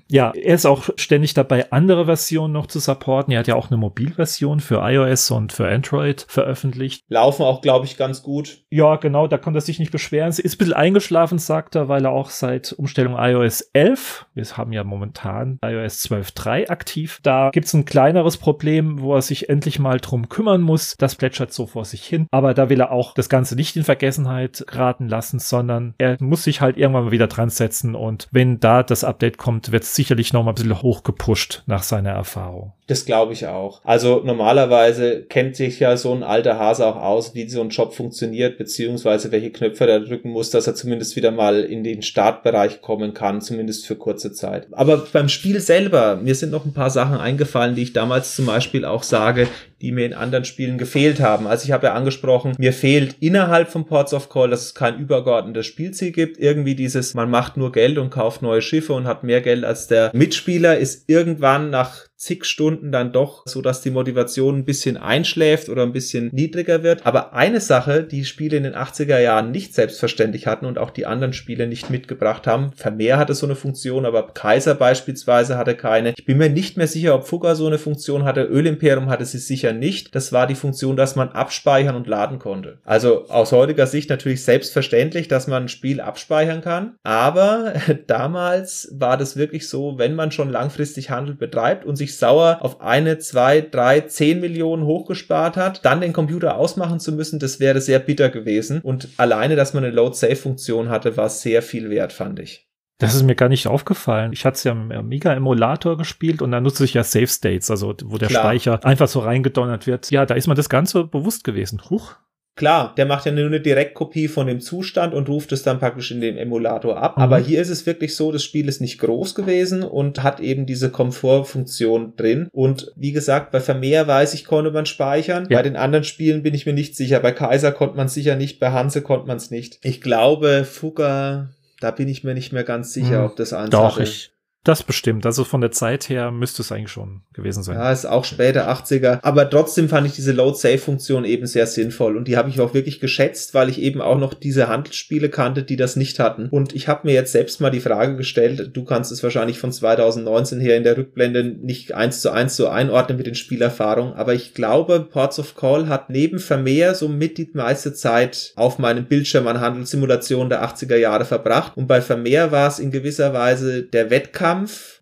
ja, er ist auch ständig dabei, andere Versionen noch zu supporten. Er hat ja auch eine Mobilversion für iOS und für Android veröffentlicht. Laufen auch, glaube ich, ganz gut. Ja, genau, da konnte er sich nicht beschweren. Es ist ein bisschen eingeschlafen, sagt er, weil er auch seit Umstellung iOS elf, wir haben ja momentan iOS zwölf Punkt drei aktiv, da gibt es ein kleineres Problem, wo er sich endlich mal drum kümmern muss. Das plätschert so vor sich hin. Aber da will er auch das Ganze nicht in Vergessenheit geraten lassen, sondern er muss sich halt irgendwann mal wieder dran setzen, und wenn da das Update kommt, wird es sicherlich noch mal ein bisschen hochgepusht nach seiner Erfahrung. Das glaube ich auch. Also normalerweise kennt sich ja so ein alter Hase auch aus, wie so ein Job funktioniert, beziehungsweise welche Knöpfe er drücken muss, dass er zumindest wieder mal in den Startbereich kommen kann, zumindest für kurze Zeit. Aber beim Spiel selber, mir sind noch ein paar Sachen eingefallen, die ich damals zum Beispiel auch sage, die mir in anderen Spielen gefehlt haben. Also ich habe ja angesprochen, mir fehlt innerhalb von Ports of Call, dass es kein übergeordnetes Spielziel gibt. Irgendwie dieses, man macht nur Geld und kauft neue Schiffe und hat mehr Geld als der Mitspieler, ist irgendwann nach zig Stunden dann doch so, dass die Motivation ein bisschen einschläft oder ein bisschen niedriger wird. Aber eine Sache, die Spiele in den achtziger Jahren nicht selbstverständlich hatten und auch die anderen Spiele nicht mitgebracht haben, Vermeer hatte so eine Funktion, aber Kaiser beispielsweise hatte keine. Ich bin mir nicht mehr sicher, ob Fugger so eine Funktion hatte. Ölimperium hatte sie sicher nicht. Das war die Funktion, dass man abspeichern und laden konnte. Also aus heutiger Sicht natürlich selbstverständlich, dass man ein Spiel abspeichern kann, aber damals war das wirklich so, wenn man schon langfristig Handel betreibt und sich wirklich sauer, auf eine, zwei, drei, zehn Millionen hochgespart hat, dann den Computer ausmachen zu müssen, das wäre sehr bitter gewesen. Und alleine, dass man eine Load-Save-Funktion hatte, war sehr viel wert, fand ich. Das ist mir gar nicht aufgefallen. Ich hatte es ja im Amiga-Emulator gespielt und da nutze ich ja Save States, also wo der Klar. Speicher einfach so reingedonnert wird. Ja, da ist mir das Ganze bewusst gewesen. Huch. Klar, der macht ja nur eine Direktkopie von dem Zustand und ruft es dann praktisch in dem Emulator ab. Mhm. Aber hier ist es wirklich so, das Spiel ist nicht groß gewesen und hat eben diese Komfortfunktion drin. Und wie gesagt, bei Vermeer weiß ich, konnte man speichern. Ja. Bei den anderen Spielen bin ich mir nicht sicher. Bei Kaiser konnte man es sicher nicht, bei Hanse konnte man es nicht. Ich glaube, Fugger, da bin ich mir nicht mehr ganz sicher, mhm. ob das eins Doch, hatte. ich. Das bestimmt. Also von der Zeit her müsste es eigentlich schon gewesen sein. Ja, ist auch später achtziger. Aber trotzdem fand ich diese Load-Save-Funktion eben sehr sinnvoll. Und die habe ich auch wirklich geschätzt, weil ich eben auch noch diese Handelsspiele kannte, die das nicht hatten. Und ich habe mir jetzt selbst mal die Frage gestellt, du kannst es wahrscheinlich von zwanzig neunzehn her in der Rückblende nicht eins zu eins so einordnen mit den Spielerfahrungen. Aber ich glaube, Ports of Call hat neben Vermeer somit die meiste Zeit auf meinem Bildschirm an Handelssimulationen der achtziger Jahre verbracht. Und bei Vermeer war es in gewisser Weise der Wettkampf.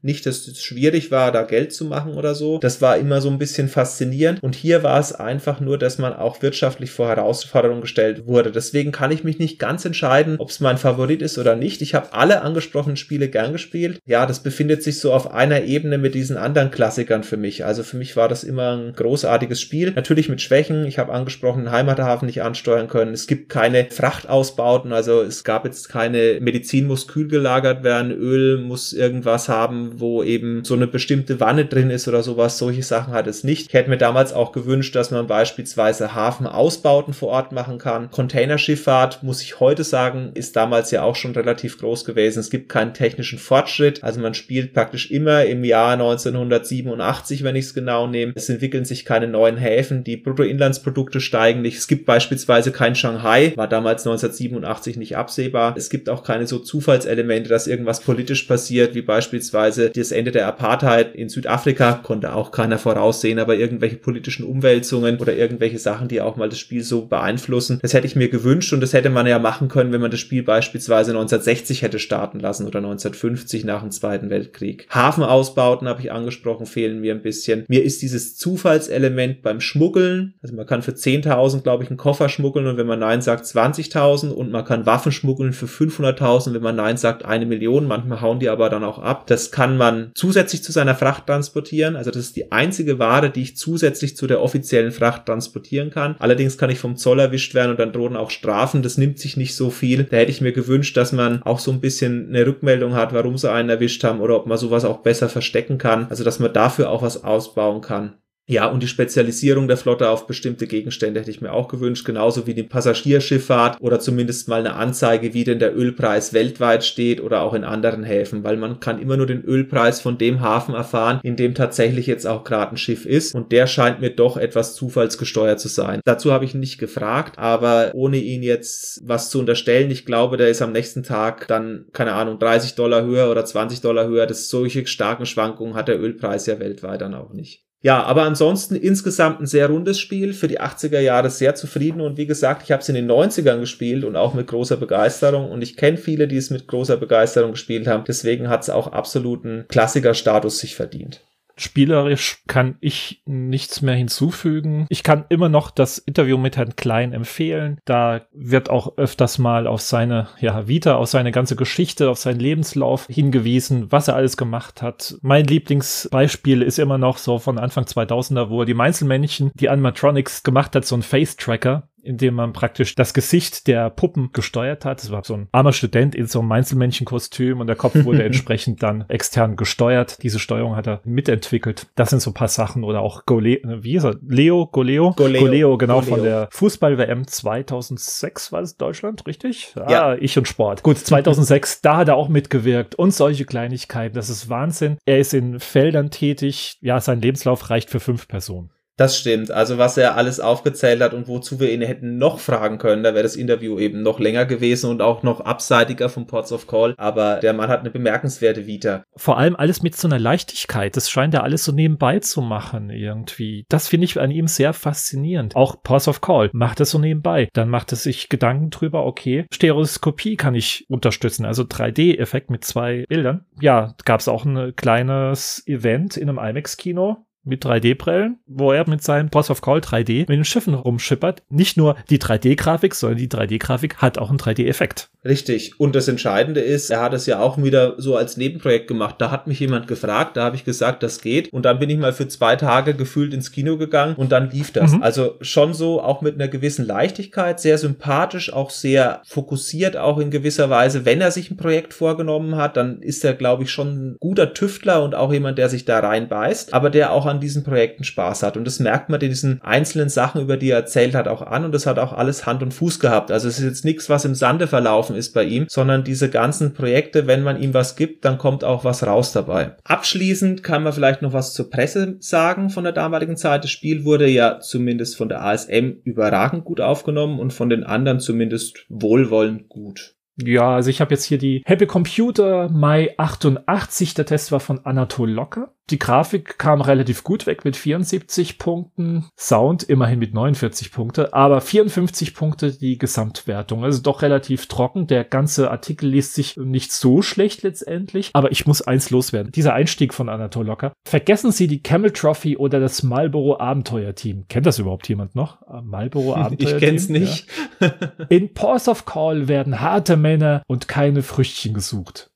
Nicht, dass es schwierig war, da Geld zu machen oder so. Das war immer so ein bisschen faszinierend. Und hier war es einfach nur, dass man auch wirtschaftlich vor Herausforderungen gestellt wurde. Deswegen kann ich mich nicht ganz entscheiden, ob es mein Favorit ist oder nicht. Ich habe alle angesprochenen Spiele gern gespielt. Ja, das befindet sich so auf einer Ebene mit diesen anderen Klassikern für mich. Also für mich war das immer ein großartiges Spiel. Natürlich mit Schwächen. Ich habe angesprochen, den Heimathafen nicht ansteuern können. Es gibt keine Frachtausbauten. Also es gab jetzt keine Medizin muss kühl gelagert werden. Öl muss irgendwas haben, wo eben so eine bestimmte Wanne drin ist oder sowas. Solche Sachen hat es nicht. Ich hätte mir damals auch gewünscht, dass man beispielsweise Hafenausbauten vor Ort machen kann. Containerschifffahrt, muss ich heute sagen, ist damals ja auch schon relativ groß gewesen. Es gibt keinen technischen Fortschritt. Also man spielt praktisch immer im Jahr neunzehnhundertsiebenundachtzig, wenn ich es genau nehme. Es entwickeln sich keine neuen Häfen. Die Bruttoinlandsprodukte steigen nicht. Es gibt beispielsweise kein Shanghai. War damals neunzehnhundertsiebenundachtzig nicht absehbar. Es gibt auch keine so Zufallselemente, dass irgendwas politisch passiert, wie beispielsweise Beispielsweise das Ende der Apartheid in Südafrika, konnte auch keiner voraussehen, aber irgendwelche politischen Umwälzungen oder irgendwelche Sachen, die auch mal das Spiel so beeinflussen, das hätte ich mir gewünscht und das hätte man ja machen können, wenn man das Spiel beispielsweise neunzehnhundertsechzig hätte starten lassen oder neunzehnhundertfünfzig nach dem Zweiten Weltkrieg. Hafenausbauten, habe ich angesprochen, fehlen mir ein bisschen. Mir ist dieses Zufallselement beim Schmuggeln, also man kann für zehntausend, glaube ich, einen Koffer schmuggeln und wenn man Nein sagt, zwanzigtausend und man kann Waffen schmuggeln für fünfhunderttausend, wenn man Nein sagt, eine Million, manchmal hauen die aber dann auch ab. Das kann man zusätzlich zu seiner Fracht transportieren. Also das ist die einzige Ware, die ich zusätzlich zu der offiziellen Fracht transportieren kann. Allerdings kann ich vom Zoll erwischt werden und dann drohen auch Strafen. Das nimmt sich nicht so viel. Da hätte ich mir gewünscht, dass man auch so ein bisschen eine Rückmeldung hat, warum sie einen erwischt haben oder ob man sowas auch besser verstecken kann. Also dass man dafür auch was ausbauen kann. Ja, und die Spezialisierung der Flotte auf bestimmte Gegenstände hätte ich mir auch gewünscht, genauso wie die Passagierschifffahrt oder zumindest mal eine Anzeige, wie denn der Ölpreis weltweit steht oder auch in anderen Häfen, weil man kann immer nur den Ölpreis von dem Hafen erfahren, in dem tatsächlich jetzt auch gerade ein Schiff ist und der scheint mir doch etwas zufallsgesteuert zu sein. Dazu habe ich ihn nicht gefragt, aber ohne ihn jetzt was zu unterstellen, ich glaube, der ist am nächsten Tag dann, keine Ahnung, dreißig Dollar höher oder zwanzig Dollar höher, das solche starken Schwankungen hat der Ölpreis ja weltweit dann auch nicht. Ja, aber ansonsten insgesamt ein sehr rundes Spiel, für die achtziger Jahre sehr zufrieden und wie gesagt, ich habe es in den neunzigern gespielt und auch mit großer Begeisterung und ich kenne viele, die es mit großer Begeisterung gespielt haben, deswegen hat es auch absoluten Klassikerstatus sich verdient. Spielerisch kann ich nichts mehr hinzufügen. Ich kann immer noch das Interview mit Herrn Klein empfehlen. Da wird auch öfters mal auf seine ja, Vita, auf seine ganze Geschichte, auf seinen Lebenslauf hingewiesen, was er alles gemacht hat. Mein Lieblingsbeispiel ist immer noch so von Anfang zweitausender, wo er die Mainzelmännchen, die Animatronics gemacht hat, so ein Face-Tracker, indem man praktisch das Gesicht der Puppen gesteuert hat. Es war so ein armer Student in so einem Einzelmännchenkostüm und der Kopf wurde entsprechend dann extern gesteuert. Diese Steuerung hat er mitentwickelt. Das sind so ein paar Sachen oder auch Goleo, wie hieß er? Leo, Goleo? Goleo, Goleo genau, Goleo. Von der Fußball-W M zweitausendsechs war das in Deutschland, richtig? Ah, ja. Ich und Sport. Gut, zweitausendsechs, da hat er auch mitgewirkt und solche Kleinigkeiten. Das ist Wahnsinn. Er ist in Feldern tätig. Ja, sein Lebenslauf reicht für fünf Personen. Das stimmt. Also was er alles aufgezählt hat und wozu wir ihn hätten noch fragen können, da wäre das Interview eben noch länger gewesen und auch noch abseitiger vom Ports of Call. Aber der Mann hat eine bemerkenswerte Vita. Vor allem alles mit so einer Leichtigkeit. Das scheint er alles so nebenbei zu machen irgendwie. Das finde ich an ihm sehr faszinierend. Auch Ports of Call macht das so nebenbei. Dann macht er sich Gedanken drüber, okay, Stereoskopie kann ich unterstützen. Also drei D-Effekt mit zwei Bildern. Ja, gab es auch ein kleines Event in einem IMAX-Kino. Mit drei D-Brillen, wo er mit seinem Ports of Call drei D mit den Schiffen rumschippert. Nicht nur die drei D-Grafik, sondern die drei D-Grafik hat auch einen drei D-Effekt. Richtig. Und das Entscheidende ist, er hat es ja auch wieder so als Nebenprojekt gemacht. Da hat mich jemand gefragt, da habe ich gesagt, das geht. Und dann bin ich mal für zwei Tage gefühlt ins Kino gegangen und dann lief das. Mhm. Also schon so auch mit einer gewissen Leichtigkeit, sehr sympathisch, auch sehr fokussiert auch in gewisser Weise. Wenn er sich ein Projekt vorgenommen hat, dann ist er, glaube ich, schon ein guter Tüftler und auch jemand, der sich da reinbeißt, aber der auch an diesen Projekten Spaß hat. Und das merkt man diesen einzelnen Sachen, über die er erzählt hat, auch an. Und das hat auch alles Hand und Fuß gehabt. Also es ist jetzt nichts, was im Sande verlaufen ist bei ihm, sondern diese ganzen Projekte, wenn man ihm was gibt, dann kommt auch was raus dabei. Abschließend kann man vielleicht noch was zur Presse sagen von der damaligen Zeit. Das Spiel wurde ja zumindest von der A S M überragend gut aufgenommen und von den anderen zumindest wohlwollend gut. Ja, also ich habe jetzt hier die Happy Computer Mai achtundachtzig. Der Test war von Anatol Locker. Die Grafik kam relativ gut weg mit vierundsiebzig Punkten. Sound immerhin mit neunundvierzig Punkte. Aber vierundfünfzig Punkte die Gesamtwertung. Also doch relativ trocken. Der ganze Artikel liest sich nicht so schlecht letztendlich. Aber ich muss eins loswerden. Dieser Einstieg von Anatol Locker. Vergessen Sie die Camel Trophy oder das Marlboro Abenteuer Team. Kennt das überhaupt jemand noch? Marlboro Abenteuer Team? Ich kenn's nicht. Ja. In Ports of Call werden harte Männer und keine Früchtchen gesucht.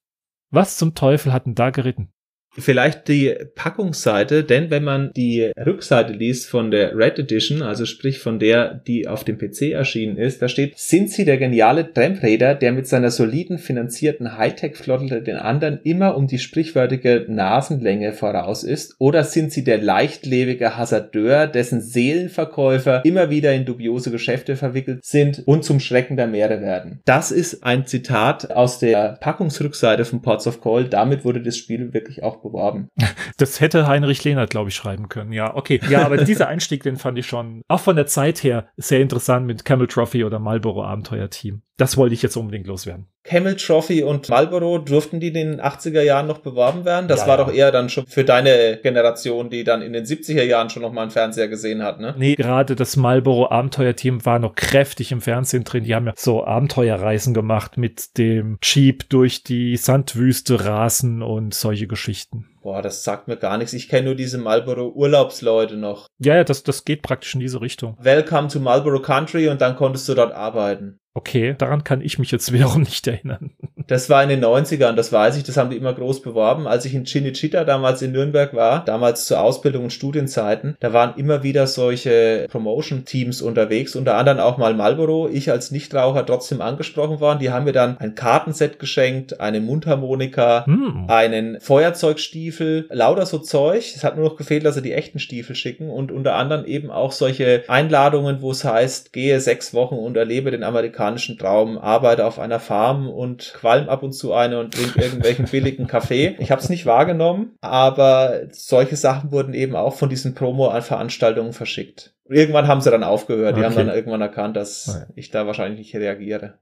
Was zum Teufel hatten da geritten? Vielleicht die Packungsseite, denn wenn man die Rückseite liest von der Red Edition, also sprich von der, die auf dem P C erschienen ist, da steht, sind Sie der geniale Tramp-Räder, der mit seiner soliden finanzierten Hightech-Flotte den anderen immer um die sprichwörtliche Nasenlänge voraus ist, oder sind Sie der leichtlebige Hasardeur, dessen Seelenverkäufer immer wieder in dubiose Geschäfte verwickelt sind und zum Schrecken der Meere werden? Das ist ein Zitat aus der Packungsrückseite von Ports of Call. Damit wurde das Spiel wirklich auch beworben. Das hätte Heinrich Lehnert, glaube ich, schreiben können. Ja, okay. Ja, aber dieser Einstieg, den fand ich schon, auch von der Zeit her, sehr interessant mit Camel Trophy oder Marlboro Abenteuer Team. Das wollte ich jetzt unbedingt loswerden. Camel Trophy und Marlboro, durften die in den achtziger Jahren noch beworben werden? Das ja, war ja. doch eher dann schon für deine Generation, die dann in den siebziger Jahren schon noch mal einen Fernseher gesehen hat, ne? Nee, gerade das Marlboro Abenteuerteam war noch kräftig im Fernsehen drin. Die haben ja so Abenteuerreisen gemacht mit dem Jeep durch die Sandwüste rasen und solche Geschichten. Boah, das sagt mir gar nichts. Ich kenne nur diese Marlboro-Urlaubsleute noch. Ja, ja, das, das geht praktisch in diese Richtung. Welcome to Marlboro Country und dann konntest du dort arbeiten. Okay, daran kann ich mich jetzt wiederum nicht erinnern. Das war in den neunzigern, das weiß ich, das haben die immer groß beworben. Als ich in Cinecittà damals in Nürnberg war, damals zur Ausbildung und Studienzeiten, da waren immer wieder solche Promotion-Teams unterwegs, unter anderem auch mal Marlboro. Ich als Nichtraucher trotzdem angesprochen worden. Die haben mir dann ein Kartenset geschenkt, eine Mundharmonika, hm. einen Feuerzeugstiefel, lauter so Zeug. Es hat nur noch gefehlt, dass sie die echten Stiefel schicken und unter anderem eben auch solche Einladungen, wo es heißt, gehe sechs Wochen und erlebe den Amerikaner Traum, arbeite auf einer Farm und qualm ab und zu eine und trinke irgendwelchen billigen Kaffee. Ich habe es nicht wahrgenommen, aber solche Sachen wurden eben auch von diesen Promo-Veranstaltungen verschickt. Irgendwann haben sie dann aufgehört. Die okay. haben dann irgendwann erkannt, dass okay. ich da wahrscheinlich nicht reagiere.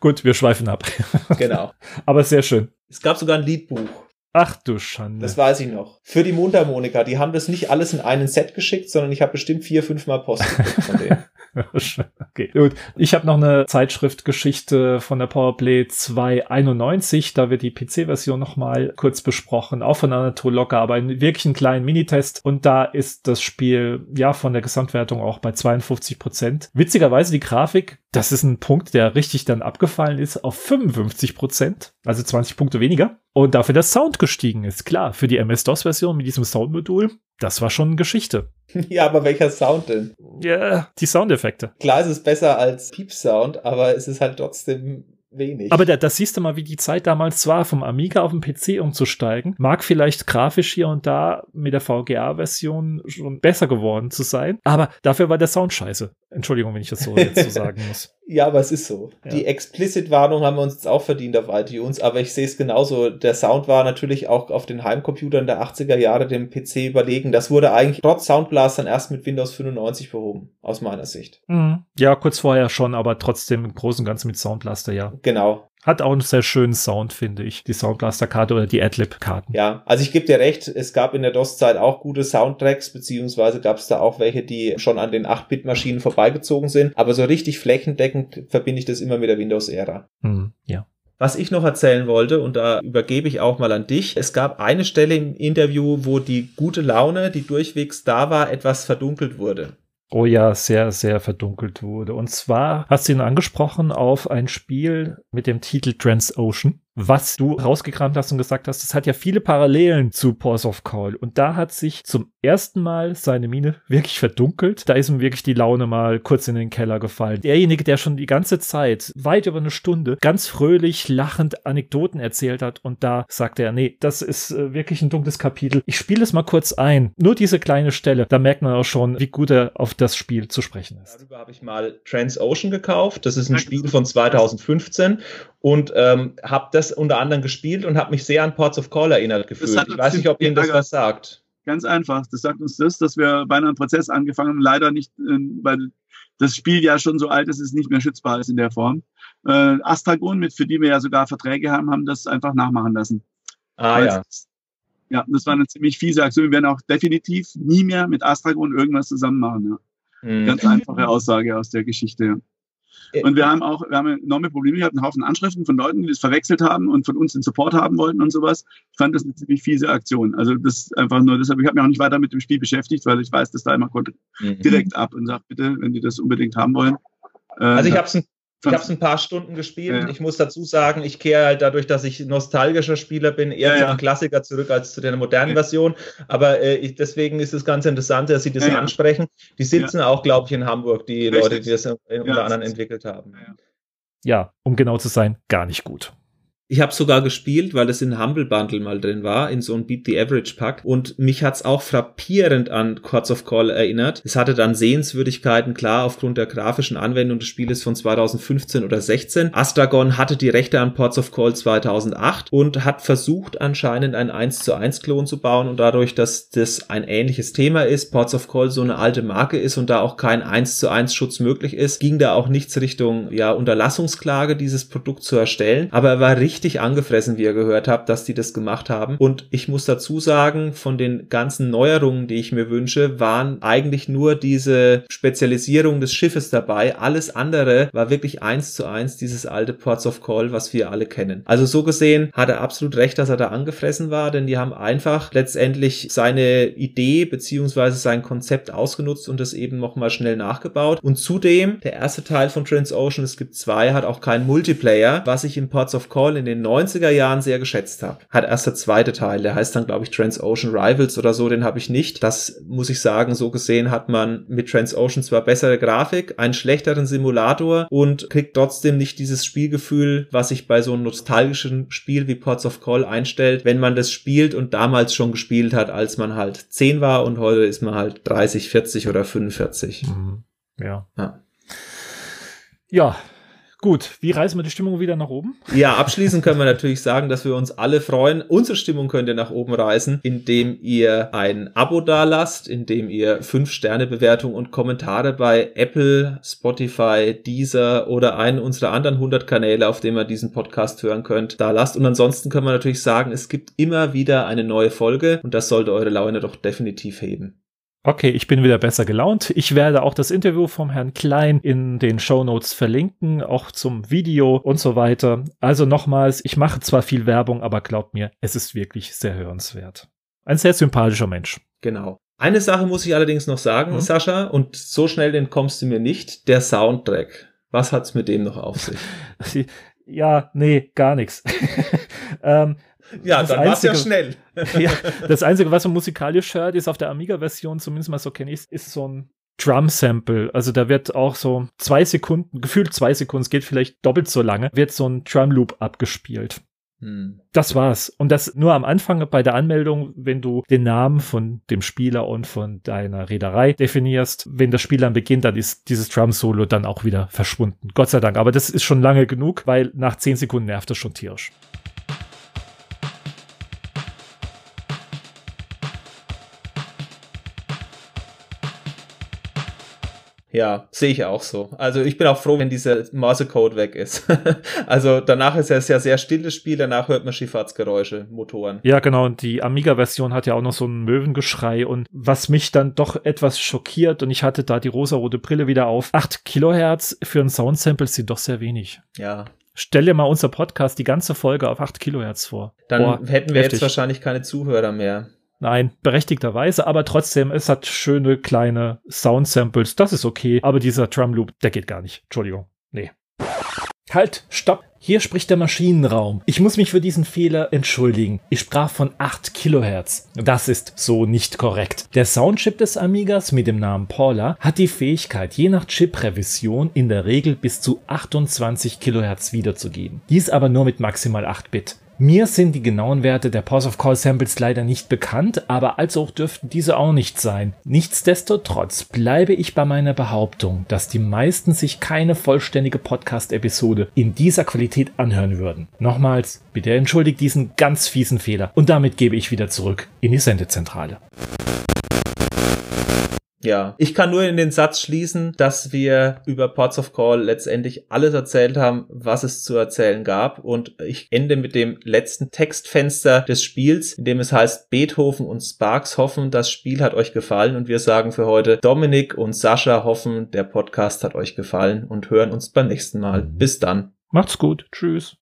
Gut, wir schweifen ab. Genau. Aber sehr schön. Es gab sogar ein Liedbuch. Ach du Schande. Das weiß ich noch. Für die Mundharmonika. Die haben das nicht alles in einen Set geschickt, sondern ich habe bestimmt vier, fünf Mal Post gekriegt von denen. Okay, gut. Ich habe noch eine Zeitschriftgeschichte von der Powerplay zwei einundneunzig, da wird die P C-Version nochmal kurz besprochen, auch von Anatol Locker, aber in wirklich einen kleinen Minitest und da ist das Spiel ja von der Gesamtwertung auch bei zweiundfünfzig Prozent. Witzigerweise die Grafik, das ist ein Punkt, der richtig dann abgefallen ist, auf fünfundfünfzig Prozent, also zwanzig Punkte weniger und dafür der Sound gestiegen ist, klar, für die M S-DOS-Version mit diesem Soundmodul. Das war schon eine Geschichte. Ja, aber welcher Sound denn? Ja, yeah, die Soundeffekte. Klar, es ist besser als Piepsound, aber es ist halt trotzdem wenig. Aber da, das siehst du mal, wie die Zeit damals war, vom Amiga auf den P C umzusteigen. Mag vielleicht grafisch hier und da mit der V G A-Version schon besser geworden zu sein, aber dafür war der Sound scheiße. Entschuldigung, wenn ich das so jetzt so sagen muss. Ja, aber es ist so. Ja. Die Explicit-Warnung haben wir uns jetzt auch verdient auf iTunes, aber ich sehe es genauso. Der Sound war natürlich auch auf den Heimcomputern der achtziger Jahre dem P C überlegen. Das wurde eigentlich trotz Soundblastern erst mit Windows fünfundneunzig behoben, aus meiner Sicht. Mhm. Ja, kurz vorher schon, aber trotzdem im Großen und Ganzen mit Soundblaster, ja. Genau. Hat auch einen sehr schönen Sound, finde ich, die Soundblaster-Karte oder die Adlib-Karten. Ja, also ich gebe dir recht, es gab in der DOS-Zeit auch gute Soundtracks, beziehungsweise gab es da auch welche, die schon an den acht-Bit-Maschinen vorbeigezogen sind, aber so richtig flächendeckend verbinde ich das immer mit der Windows-Ära. Hm, ja. Was ich noch erzählen wollte, und da übergebe ich auch mal an dich, es gab eine Stelle im Interview, wo die gute Laune, die durchwegs da war, etwas verdunkelt wurde. Oh ja, sehr, sehr verdunkelt wurde. Und zwar hast du ihn angesprochen auf ein Spiel mit dem Titel TransOcean, was du rausgekramt hast und gesagt hast, das hat ja viele Parallelen zu Ports of Call. Und da hat sich zum ersten Mal seine Miene wirklich verdunkelt. Da ist ihm wirklich die Laune mal kurz in den Keller gefallen. Derjenige, der schon die ganze Zeit, weit über eine Stunde, ganz fröhlich, lachend Anekdoten erzählt hat. Und da sagte er, nee, das ist äh, wirklich ein dunkles Kapitel. Ich spiele es mal kurz ein. Nur diese kleine Stelle. Da merkt man auch schon, wie gut er auf das Spiel zu sprechen ist. Darüber habe ich mal TransOcean gekauft. Das ist ein Spiel von zweitausendfünfzehn. Und ähm, habe das unter anderem gespielt und habe mich sehr an Ports of Call erinnert gefühlt. Ich weiß nicht, ob Ihnen das was sagt. Ganz einfach. Das sagt uns das, dass wir bei einem Prozess angefangen haben. Leider nicht, äh, weil das Spiel ja schon so alt ist, es nicht mehr schützbar ist in der Form. Äh, Astragon, mit für die wir ja sogar Verträge haben, haben das einfach nachmachen lassen. Ah weil ja. Es, ja, das war eine ziemlich fiese Aktion. Wir werden auch definitiv nie mehr mit Astragon irgendwas zusammen machen. Ja. Mhm. Ganz einfache Aussage aus der Geschichte, ja. Und wir haben auch, wir haben enorme Probleme gehabt, einen Haufen Anschriften von Leuten, die das verwechselt haben und von uns den Support haben wollten und sowas. Ich fand das eine ziemlich fiese Aktion. Also das ist einfach nur deshalb, ich habe mich auch nicht weiter mit dem Spiel beschäftigt, weil ich weiß, dass da immer konnte mhm. direkt ab und sagt, bitte, wenn die das unbedingt haben wollen. Äh, also ich habe es ein Ich habe es ein paar Stunden gespielt. Ja. Ich muss dazu sagen, ich kehre halt dadurch, dass ich nostalgischer Spieler bin, eher ja, ja. zu einem Klassiker zurück als zu der modernen ja. Version. Aber äh, ich, deswegen ist es ganz interessant, dass Sie das ja, ja. ansprechen. Die sitzen ja. auch, glaube ich, in Hamburg, die Richtig. Leute, die das unter ja, anderem entwickelt haben. Ja, ja. ja, um genau zu sein, gar nicht gut. Ich habe sogar gespielt, weil es in Humble Bundle mal drin war, in so einem Beat the Average Pack. Und mich hat's auch frappierend an Ports of Call erinnert. Es hatte dann Sehenswürdigkeiten, klar, aufgrund der grafischen Anwendung des Spieles von zweitausendfünfzehn oder sechzehn. Astragon hatte die Rechte an Ports of Call zweitausendacht und hat versucht, anscheinend einen eins zu eins Klon zu bauen. Und dadurch, dass das ein ähnliches Thema ist, Ports of Call so eine alte Marke ist und da auch kein eins zu eins Schutz möglich ist, ging da auch nichts Richtung, ja, Unterlassungsklage, dieses Produkt zu erstellen. Aber er war richtig richtig angefressen, wie ihr gehört habt, dass die das gemacht haben. Und ich muss dazu sagen, von den ganzen Neuerungen, die ich mir wünsche, waren eigentlich nur diese Spezialisierung des Schiffes dabei. Alles andere war wirklich eins zu eins dieses alte Ports of Call, was wir alle kennen. Also so gesehen hat er absolut recht, dass er da angefressen war, denn die haben einfach letztendlich seine Idee bzw. sein Konzept ausgenutzt und das eben nochmal schnell nachgebaut. Und zudem, der erste Teil von TransOcean, es gibt zwei, hat auch keinen Multiplayer, was ich im Ports of Call in den neunziger Jahren sehr geschätzt habe. Hat erst der zweite Teil, der heißt dann, glaube ich, TransOcean Rivals oder so, den habe ich nicht. Das muss ich sagen, so gesehen hat man mit TransOcean zwar bessere Grafik, einen schlechteren Simulator und kriegt trotzdem nicht dieses Spielgefühl, was sich bei so einem nostalgischen Spiel wie Ports of Call einstellt, wenn man das spielt und damals schon gespielt hat, als man halt zehn war und heute ist man halt dreißig, vierzig oder fünfundvierzig. Mhm. Ja. Ja. Ja. Gut, wie reißen wir die Stimmung wieder nach oben? Ja, abschließend können wir natürlich sagen, dass wir uns alle freuen. Unsere Stimmung könnt ihr nach oben reißen, indem ihr ein Abo dalasst, indem ihr fünf Sterne Bewertungen und Kommentare bei Apple, Spotify, Deezer oder einen unserer anderen hundert Kanäle, auf denen ihr diesen Podcast hören könnt, da lasst. Und ansonsten können wir natürlich sagen, es gibt immer wieder eine neue Folge und das sollte eure Laune doch definitiv heben. Okay, ich bin wieder besser gelaunt. Ich werde auch das Interview vom Herrn Klein in den Shownotes verlinken, auch zum Video und so weiter. Also nochmals, ich mache zwar viel Werbung, aber glaubt mir, es ist wirklich sehr hörenswert. Ein sehr sympathischer Mensch. Genau. Eine Sache muss ich allerdings noch sagen, hm? Sascha, und so schnell entkommst du mir nicht, der Soundtrack. Was hat's mit dem noch auf sich? Ja, nee, gar nichts. ähm, Ja, das dann war es ja schnell. Ja, das Einzige, was man musikalisch hört, ist auf der Amiga-Version, zumindest mal so kenne ich es, ist so ein Drum-Sample, also da wird auch so zwei Sekunden, gefühlt zwei Sekunden, es geht vielleicht doppelt so lange, wird so ein Drum-Loop abgespielt. Hm. Das war's. Und das nur am Anfang bei der Anmeldung, wenn du den Namen von dem Spieler und von deiner Reederei definierst. Wenn das Spiel dann beginnt, dann ist dieses Drum-Solo dann auch wieder verschwunden. Gott sei Dank. Aber das ist schon lange genug, weil nach zehn Sekunden nervt das schon tierisch. Ja, sehe ich auch so. Also ich bin auch froh, wenn dieser Morsecode weg ist. Also danach ist es ja sehr stilles Spiel, danach hört man Schifffahrtsgeräusche, Motoren. Ja, genau. Und die Amiga-Version hat ja auch noch so ein Möwengeschrei. Und was mich dann doch etwas schockiert, und ich hatte da die rosarote Brille wieder auf, acht Kilohertz für ein Soundsample sind doch sehr wenig. Ja. Stell dir mal unser Podcast, die ganze Folge auf acht Kilohertz vor. Dann Boah, hätten wir heftig. Jetzt wahrscheinlich keine Zuhörer mehr. Nein, berechtigterweise, aber trotzdem, es hat schöne kleine Sound-Samples, das ist okay, aber dieser Drum-Loop, der geht gar nicht. Entschuldigung, nee. Halt, stopp, hier spricht der Maschinenraum. Ich muss mich für diesen Fehler entschuldigen. Ich sprach von acht Kilohertz. Das ist so nicht korrekt. Der Soundchip des Amigas mit dem Namen Paula hat die Fähigkeit, je nach Chip-Revision in der Regel bis zu achtundzwanzig Kilohertz wiederzugeben. Dies aber nur mit maximal acht Bit. Mir sind die genauen Werte der Ports of Call Samples leider nicht bekannt, aber allzu hoch dürften diese auch nicht sein. Nichtsdestotrotz bleibe ich bei meiner Behauptung, dass die meisten sich keine vollständige Podcast-Episode in dieser Qualität anhören würden. Nochmals, bitte entschuldigt diesen ganz fiesen Fehler und damit gebe ich wieder zurück in die Sendezentrale. Ja, ich kann nur in den Satz schließen, dass wir über Ports of Call letztendlich alles erzählt haben, was es zu erzählen gab. Und ich ende mit dem letzten Textfenster des Spiels, in dem es heißt, Beethoven und Sparks hoffen, das Spiel hat euch gefallen. Und wir sagen für heute, Dominik und Sascha hoffen, der Podcast hat euch gefallen und hören uns beim nächsten Mal. Bis dann. Macht's gut. Tschüss.